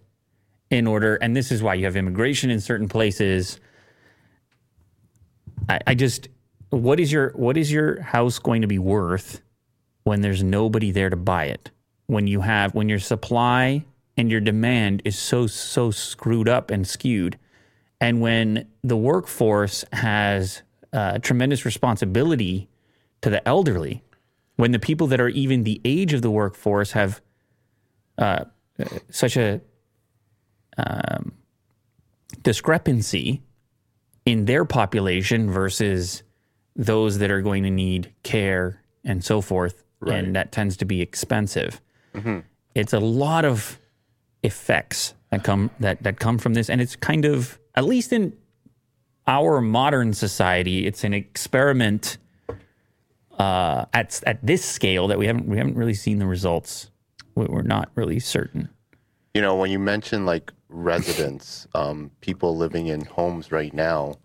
In order, and this is why you have immigration in certain places. I just, what is your house going to be worth when there's nobody there to buy it? When your supply and your demand is so screwed up and skewed, and when the workforce has tremendous responsibility to the elderly, when the people that are even the age of the workforce have such a discrepancy in their population versus those that are going to need care and so forth, right. And that tends to be expensive. Mm-hmm. It's a lot of effects that come from this, and it's kind of, at least in our modern society, it's an experiment at this scale that we haven't really seen the results. We're not really certain. You know, when you mention like residents, people living in homes right now,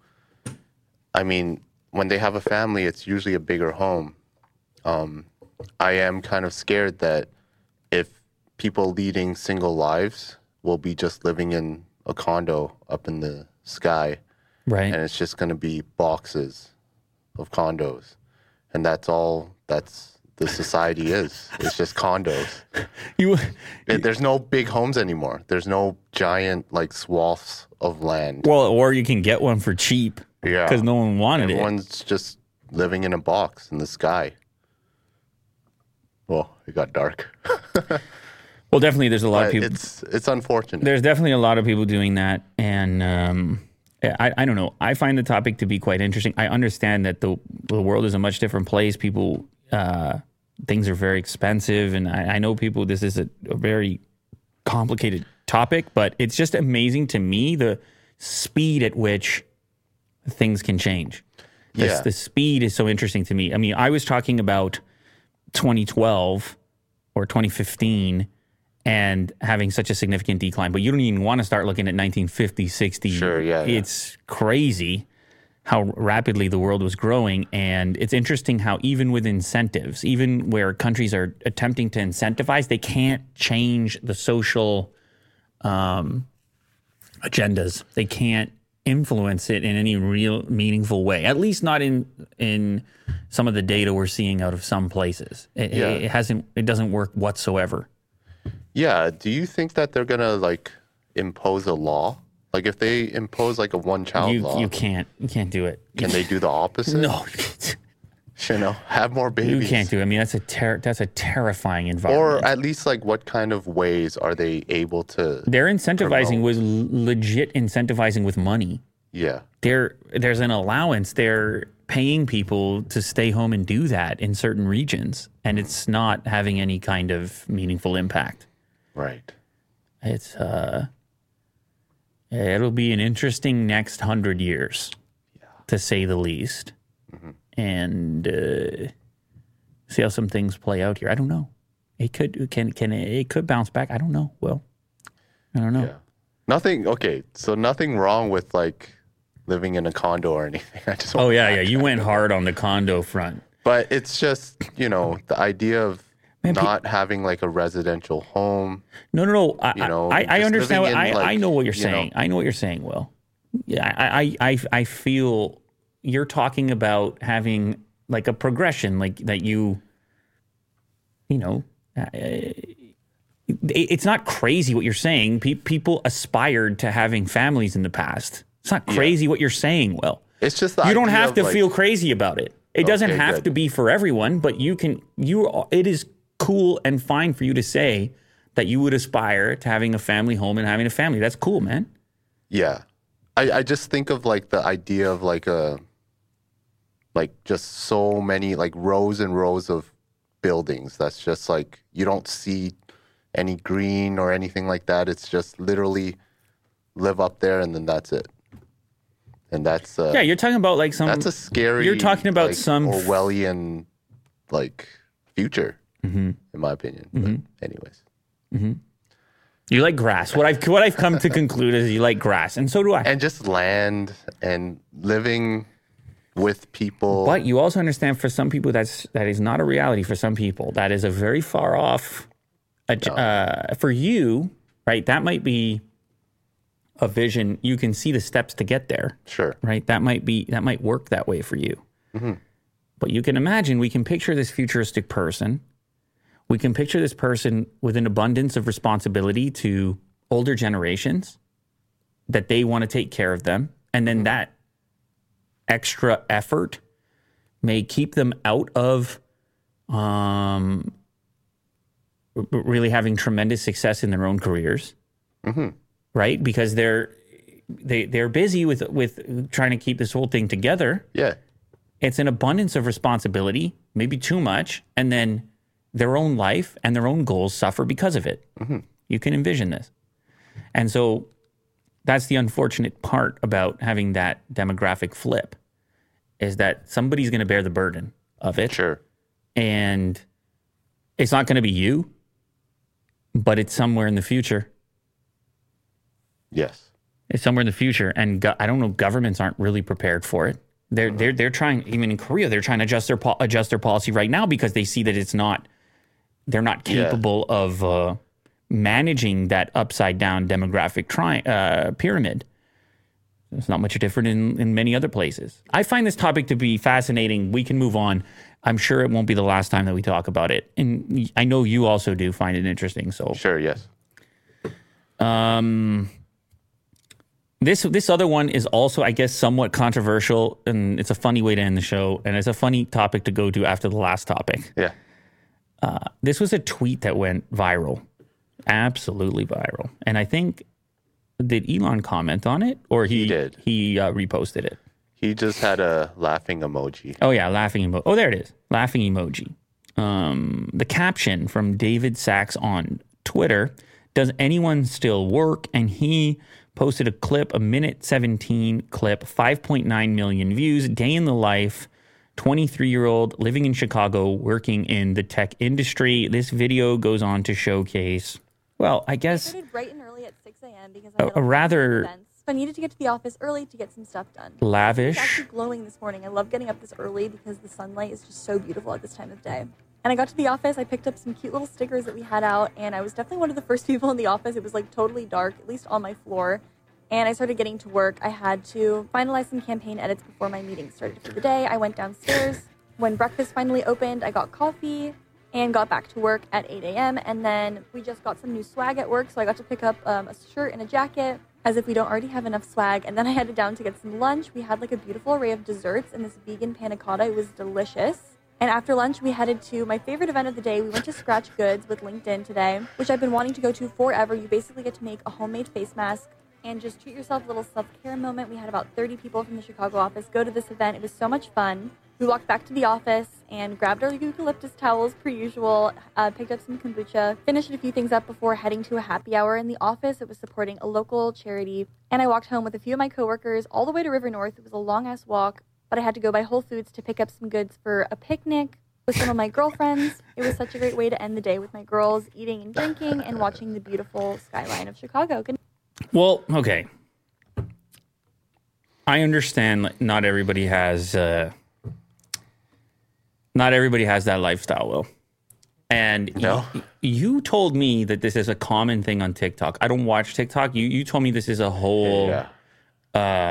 I mean, when they have a family, it's usually a bigger home. I am kind of scared that if people leading single lives will be just living in a condo up in the sky. Right. And it's just going to be boxes of condos. And that's all that's the society is. It's just condos. There's no big homes anymore. There's no giant, like, swaths of land. Well, or you can get one for cheap. Yeah. Because no one wanted it. Everyone's just living in a box in the sky. Well, it got dark. Well, definitely there's a lot of people. It's unfortunate. There's definitely a lot of people doing that. And I don't know. I find the topic to be quite interesting. I understand that the world is a much different place. People, things are very expensive. And I know people, this is a very complicated topic, but it's just amazing to me the speed at which things can change. Yeah. The speed is so interesting to me. I mean, I was talking about 2012 or 2015 and having such a significant decline, but you don't even want to start looking at 1950, 60. Sure, yeah. It's crazy how rapidly the world was growing, and it's interesting how even with incentives, even where countries are attempting to incentivize, they can't change the social agendas. They can't influence it in any real meaningful way, at least not in some of the data we're seeing out of some places. It doesn't work whatsoever. Yeah. Do you think that they're going to, like, impose a law? Like, if they impose, like, a one-child law... You can't do it. Can they do the opposite? No. You know, have more babies. You can't do it. I mean, that's a terrifying environment. Or at least, like, what kind of ways are they able to... They're incentivizing with... Legit incentivizing with money. Yeah. There's an allowance. They're paying people to stay home and do that in certain regions. And it's not having any kind of meaningful impact. Right. It's it'll be an interesting next 100 years, to say the least, and see how some things play out here. I don't know. It could could bounce back. I don't know. Well, I don't know. Yeah. Nothing. Okay, so nothing wrong with, like, living in a condo or anything. You went hard on the condo front. But it's just, you know, the idea of not having, like, a residential home. No. I understand. I know what you're saying. I know what you're saying, Will. Yeah, I feel you're talking about having, like, a progression, like, that you know, it's not crazy what you're saying. People aspired to having families in the past. It's not crazy what you're saying, Will. It's just that you don't have to feel crazy about it. It doesn't have to be for everyone, but it is cool and fine for you to say that you would aspire to having a family home and having a family. That's cool, man. Yeah. I just think of, like, the idea of, like, just so many, like, rows and rows of buildings. That's just, like, you don't see any green or anything like that. It's just literally live up there and then that's it. And that's you're talking about, like, some... That's a scary... You're talking about, like, some... Orwellian, like, future, in my opinion. Mm-hmm. But anyways. Mm-hmm. You like grass. What I've come to conclude is you like grass, and so do I. And just land and living with people. But you also understand for some people that is not a reality for some people. That is a very far off... for you, right, that might be... a vision. You can see the steps to get there. Sure. Right. That might work that way for you. Mm-hmm. But you can imagine, we can picture this futuristic person. We can picture this person with an abundance of responsibility to older generations, that they want to take care of them. And then that extra effort may keep them out of, really having tremendous success in their own careers. Mm-hmm. Right, because they're busy with trying to keep this whole thing together. Yeah, it's an abundance of responsibility, maybe too much, and then their own life and their own goals suffer because of it. Mm-hmm. You can envision this, and so that's the unfortunate part about having that demographic flip, is that somebody's going to bear the burden of it. Sure, and it's not going to be you, but it's somewhere in the future. Yes. It's somewhere in the future, and I don't know, governments aren't really prepared for it. They're trying, even in Korea, they're trying to adjust their policy right now because they see that they're not capable of managing that upside down demographic pyramid. It's not much different in many other places. I find this topic to be fascinating. We can move on. I'm sure it won't be the last time that we talk about it. And I know you also do find it interesting. So sure, yes. This other one is also, I guess, somewhat controversial, and it's a funny way to end the show, and it's a funny topic to go to after the last topic. Yeah. This was a tweet that went viral, absolutely viral, and I think, did Elon comment on it, or he did? He reposted it. He just had a laughing emoji. Oh yeah, laughing emoji. Oh, there it is, laughing emoji. The caption from David Sachs on Twitter: "Does anyone still work?" And he posted a clip, a 1:17 clip, 5.9 million views, day in the life, 23-year-old living in Chicago, working in the tech industry. This video goes on to showcase, well, I guess, I started bright and early at 6 a.m. because I had a rather sense, but I needed to get to the office early to get some stuff done. Lavish. It's actually glowing this morning. I love getting up this early because the sunlight is just so beautiful at this time of day. And I got to the office, I picked up some cute little stickers that we had out, and I was definitely one of the first people in the office. It was like totally dark, at least on my floor. And I started getting to work. I had to finalize some campaign edits before my meeting started for the day. I went downstairs. When breakfast finally opened, I got coffee and got back to work at 8 a.m. And then we just got some new swag at work, so I got to pick up a shirt and a jacket, as if we don't already have enough swag. And then I headed down to get some lunch. We had like a beautiful array of desserts and this vegan panna cotta. It was delicious. And after lunch, we headed to my favorite event of the day. We went to Scratch Goods with LinkedIn today, which I've been wanting to go to forever. You basically get to make a homemade face mask and just treat yourself a little self-care moment. We had about 30 people from the Chicago office go to this event. It was so much fun. We walked back to the office and grabbed our eucalyptus towels per usual, picked up some kombucha, finished a few things up before heading to a happy hour in the office. It was supporting a local charity. And I walked home with a few of my coworkers all the way to River North. It was a long-ass walk, but I had to go by Whole Foods to pick up some goods for a picnic with some of my girlfriends. It was such a great way to end the day with my girls, eating and drinking and watching the beautiful skyline of Chicago. Well, okay. I understand not everybody has that lifestyle, Will. And no. You told me that this is a common thing on TikTok. I don't watch TikTok. You told me this is a whole... Yeah.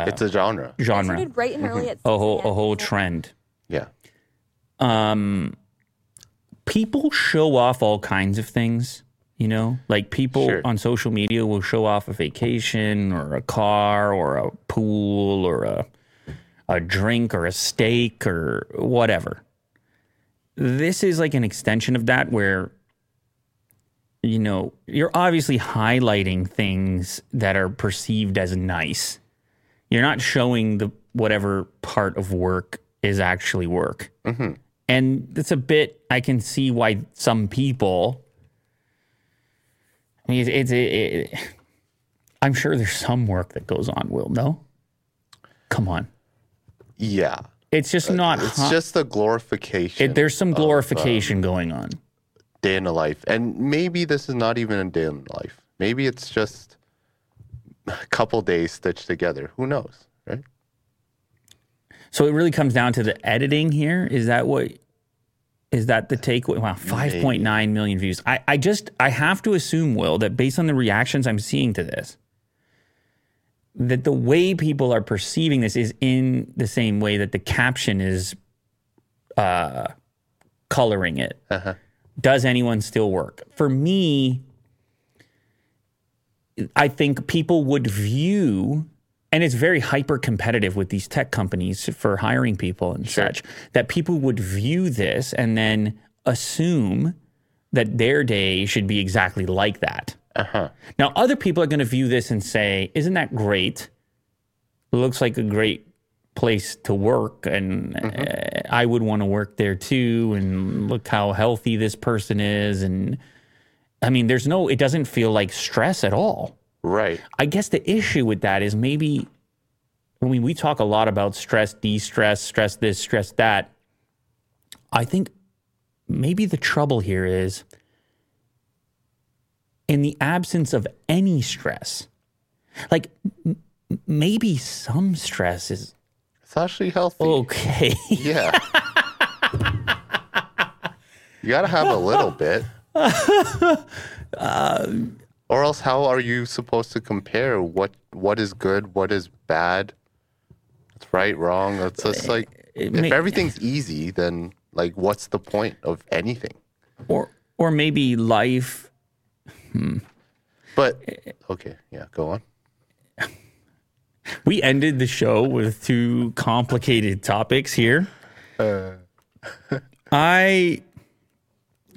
It's a genre. It started bright and early at 6 a.m. a whole trend. Yeah. People show off all kinds of things, you know, like people on social media will show off a vacation or a car or a pool or a drink or a steak or whatever. This is like an extension of that where, you know, you're obviously highlighting things that are perceived as nice. You're not showing the whatever part of work is actually work. Mm-hmm. And it's a bit, I can see why some people, I mean, I'm sure there's some work that goes on, Will, no? Come on. Yeah. It's just not. It's just the glorification. There's some glorification going on. Day in the life. And maybe this is not even a day in the life. Maybe it's just a couple days stitched together. Who knows, right? So it really comes down to the editing here. Is that the takeaway? Wow, 5.9 million views. I have to assume, Will, that based on the reactions I'm seeing to this, that the way people are perceiving this is in the same way that the caption is coloring it. Uh-huh. Does anyone still work? For me, I think people would view, and it's very hyper-competitive with these tech companies for hiring people and such, that people would view this and then assume that their day should be exactly like that. Uh-huh. Now, other people are going to view this and say, isn't that great? It looks like a great place to work, and mm-hmm. I would want to work there too, and look how healthy this person is, and... I mean, it doesn't feel like stress at all. Right. I guess the issue with that is maybe, I mean, we talk a lot about stress, de-stress, stress this, stress that. I think maybe the trouble here is in the absence of any stress, like maybe some stress is It's actually healthy. Okay. Yeah. You got to have a little bit. Or else how are you supposed to compare what is good, what is bad? It's right, wrong. It's just like if everything's easy, then like what's the point of anything? Or maybe life. But okay, yeah, go on. We ended the show with two complicated topics here.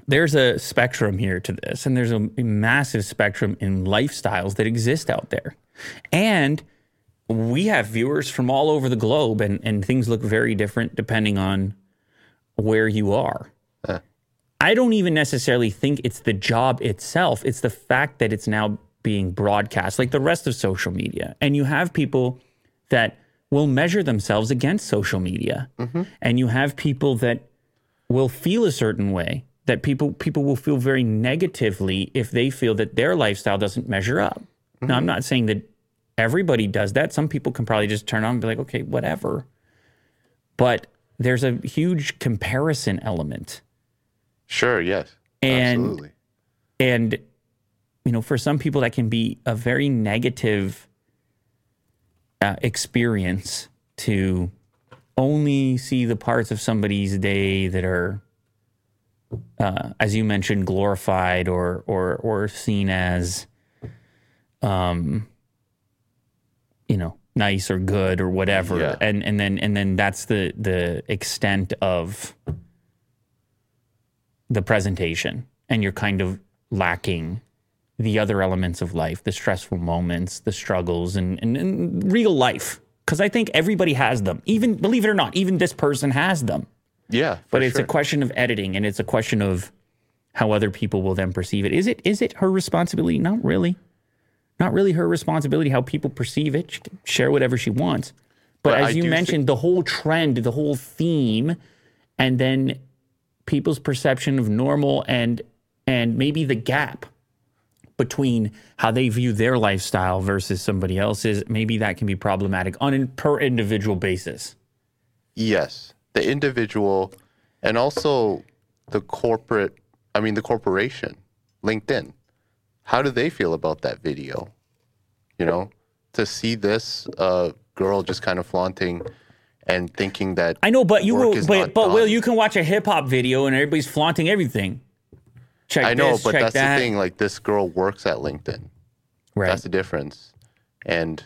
There's a spectrum here to this, and there's a massive spectrum in lifestyles that exist out there. And we have viewers from all over the globe, and things look very different depending on where you are. I don't even necessarily think it's the job itself. It's the fact that it's now being broadcast like the rest of social media. And you have people that will measure themselves against social media. Mm-hmm. And you have people that will feel a certain way, that people will feel very negatively if they feel that their lifestyle doesn't measure up. Mm-hmm. Now, I'm not saying that everybody does that. Some people can probably just turn on and be like, okay, whatever. But there's a huge comparison element. Sure, yes. Absolutely. And, you know, for some people that can be a very negative experience to only see the parts of somebody's day that are, as you mentioned, glorified or seen as, you know, nice or good or whatever. Yeah. And then that's the extent of the presentation, and you're kind of lacking the other elements of life, the stressful moments, the struggles, and real life. Because I think everybody has them. Even, believe it or not, even this person has them. Yeah, but it's a question of editing, and it's a question of how other people will then perceive it. Is it her responsibility? Not really. Not really her responsibility how people perceive it. She can share whatever she wants. But as you mentioned, the whole trend, the whole theme, and then people's perception of normal and maybe the gap between how they view their lifestyle versus somebody else's, maybe that can be problematic on a per individual basis. Yes, the individual, and also the corporation, LinkedIn. How do they feel about that video? You know, to see this girl just kind of flaunting and thinking that I know, but you will, but Will, you can watch a hip hop video and everybody's flaunting everything. Check I know, this, but check that's that. The thing. Like, this girl works at LinkedIn. Right. That's the difference. And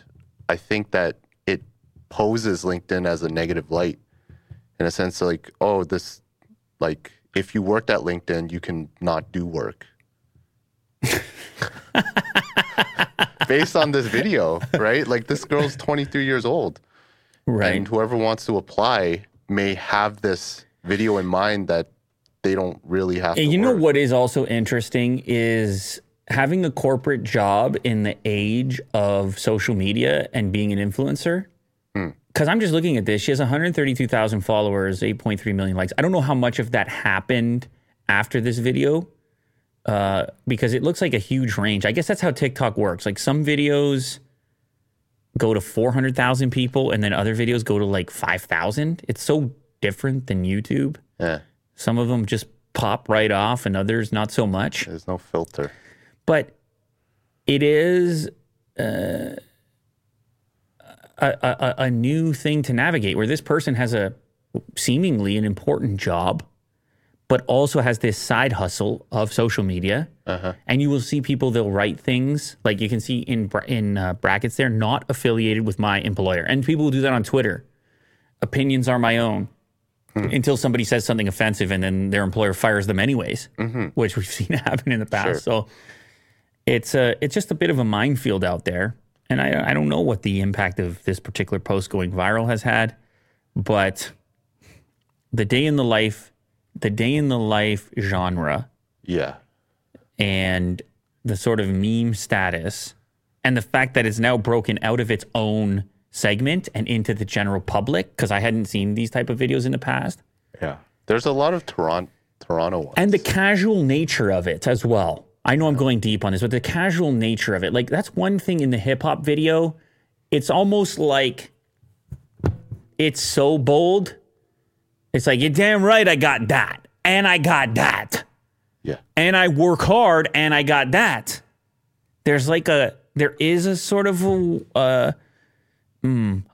I think that it poses LinkedIn as a negative light in a sense, like, oh, this, like, if you worked at LinkedIn, you can not do work. Based on this video, right? Like, this girl's 23 years old. Right. And whoever wants to apply may have this video in mind that they don't really have to. And you know what is also interesting is having a corporate job in the age of social media and being an influencer. Because I'm just looking at this. She has 132,000 followers, 8.3 million likes. I don't know how much of that happened after this video because it looks like a huge range. I guess that's how TikTok works. Like, some videos go to 400,000 people, and then other videos go to like 5,000. It's so different than YouTube. Yeah. Some of them just pop right off, and others not so much. There's no filter. But it is a new thing to navigate, where this person has a seemingly an important job, but also has this side hustle of social media. Uh-huh. And you will see people, they'll write things, like you can see in brackets there, not affiliated with my employer. And people will do that on Twitter. Opinions are my own. Until somebody says something offensive, and then their employer fires them anyways, which we've seen happen in the past. Sure. So it's just a bit of a minefield out there. And I don't know what the impact of this particular post going viral has had, but the day in the life genre. Yeah. And the sort of meme status, and the fact that it's now broken out of its own segment and into the general public, because I hadn't seen these type of videos in the past. Yeah. There's a lot of Toronto ones. And the casual nature of it as well. I know I'm going deep on this, but the casual nature of it, like, that's one thing in the hip hop video. It's almost like It's so bold. It's like, you're damn right I got that. And I got that. Yeah. And I work hard and I got that. There's like a, there is a sort of a,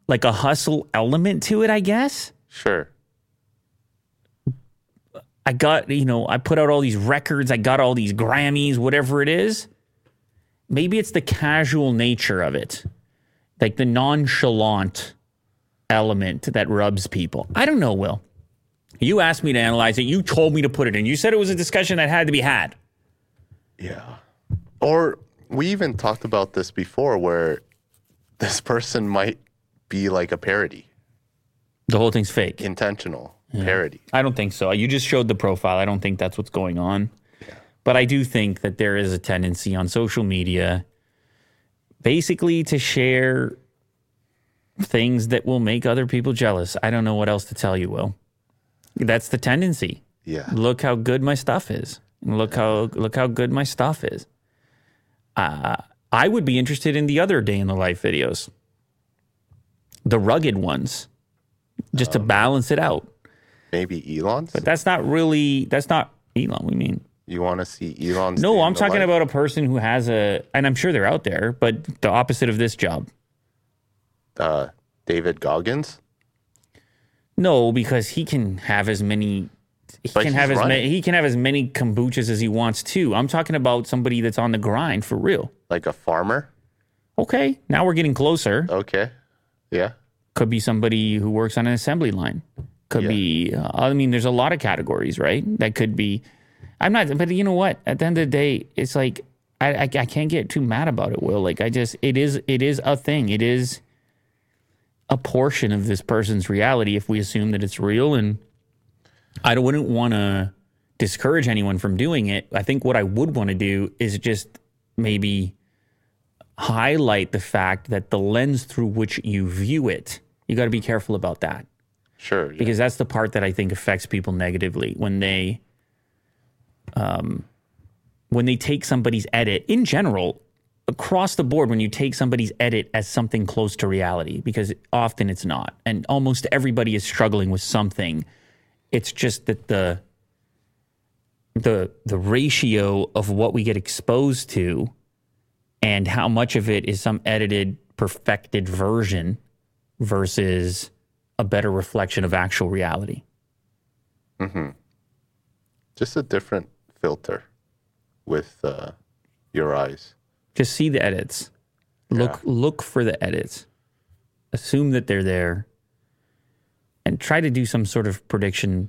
like a hustle element to it, I guess. Sure. I got, you know, I put out all these records. I got all these Grammys, whatever it is. Maybe it's the casual nature of it, like the nonchalant element that rubs people. I don't know, Will. You asked me to analyze it. You told me to put it in. You said it was a discussion that had to be had. Yeah. Or we even talked about this before where this person might be like a parody. The whole thing's fake. Intentional. Yeah. Parody. I don't think so. You just showed the profile. I don't think that's what's going on. Yeah. But I do think that there is a tendency on social media basically to share things that will make other people jealous. I don't know what else to tell you, Will. That's the tendency. Yeah. Look how good my stuff is. Look how good my stuff is. I would be interested in the other day in the life videos. The rugged ones. Just to balance it out. Maybe Elon's? But that's not Elon, we mean. You want to see Elon's? No, I'm talking about a person who has a, and I'm sure they're out there, but the opposite of this job. David Goggins? No, because he can have as many, he can have as many kombuchas as he wants to. I'm talking about somebody that's on the grind for real. Like a farmer? Okay, now we're getting closer. Okay, yeah. Could be somebody who works on an assembly line. Could be, there's a lot of categories, right? That could be, but you know what? At the end of the day, it's like, I can't get too mad about it, Will. Like, it is a thing. It is a portion of this person's reality if we assume that it's real. And I wouldn't want to discourage anyone from doing it. I think what I would want to do is just maybe highlight the fact that the lens through which you view it, you got to be careful about that. Sure. Yeah. Because that's the part that I think affects people negatively when they take somebody's edit in general across the board, when you take somebody's edit as something close to reality, because often it's not, and almost everybody is struggling with something. It's just that the ratio of what we get exposed to and how much of it is some edited, perfected version versus a better reflection of actual reality. Mm-hmm. Just a different filter with your eyes. Just see the edits. Look for the edits. Assume that they're there, and try to do some sort of prediction.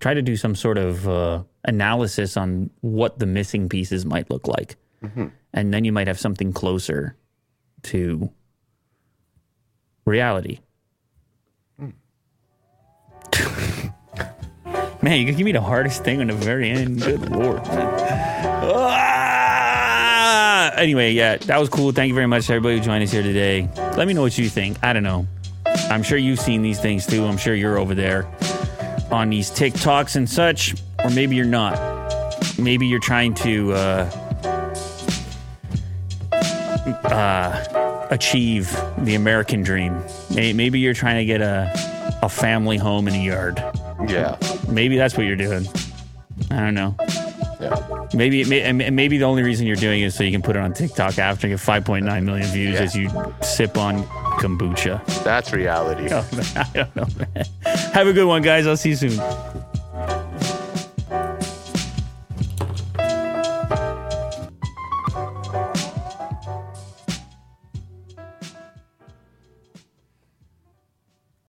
Try to do some sort of analysis on what the missing pieces might look like, mm-hmm. and then you might have something closer to reality. Man, you can give me the hardest thing on the very end. Good Lord, man. Anyway, yeah, that was cool. Thank you very much to everybody who joined us here today. Let me know what you think. I don't know. I'm sure you've seen these things too. I'm sure you're over there on these TikToks and such. Or maybe you're not. Maybe you're trying to achieve the American dream. Maybe you're trying to get a family home in a yard. Yeah. Maybe that's what you're doing. I don't know. Yeah. Maybe the only reason you're doing it is so you can put it on TikTok after you get 5.9 million views as you sip on kombucha. That's reality. I don't know, man. Have a good one, guys. I'll see you soon.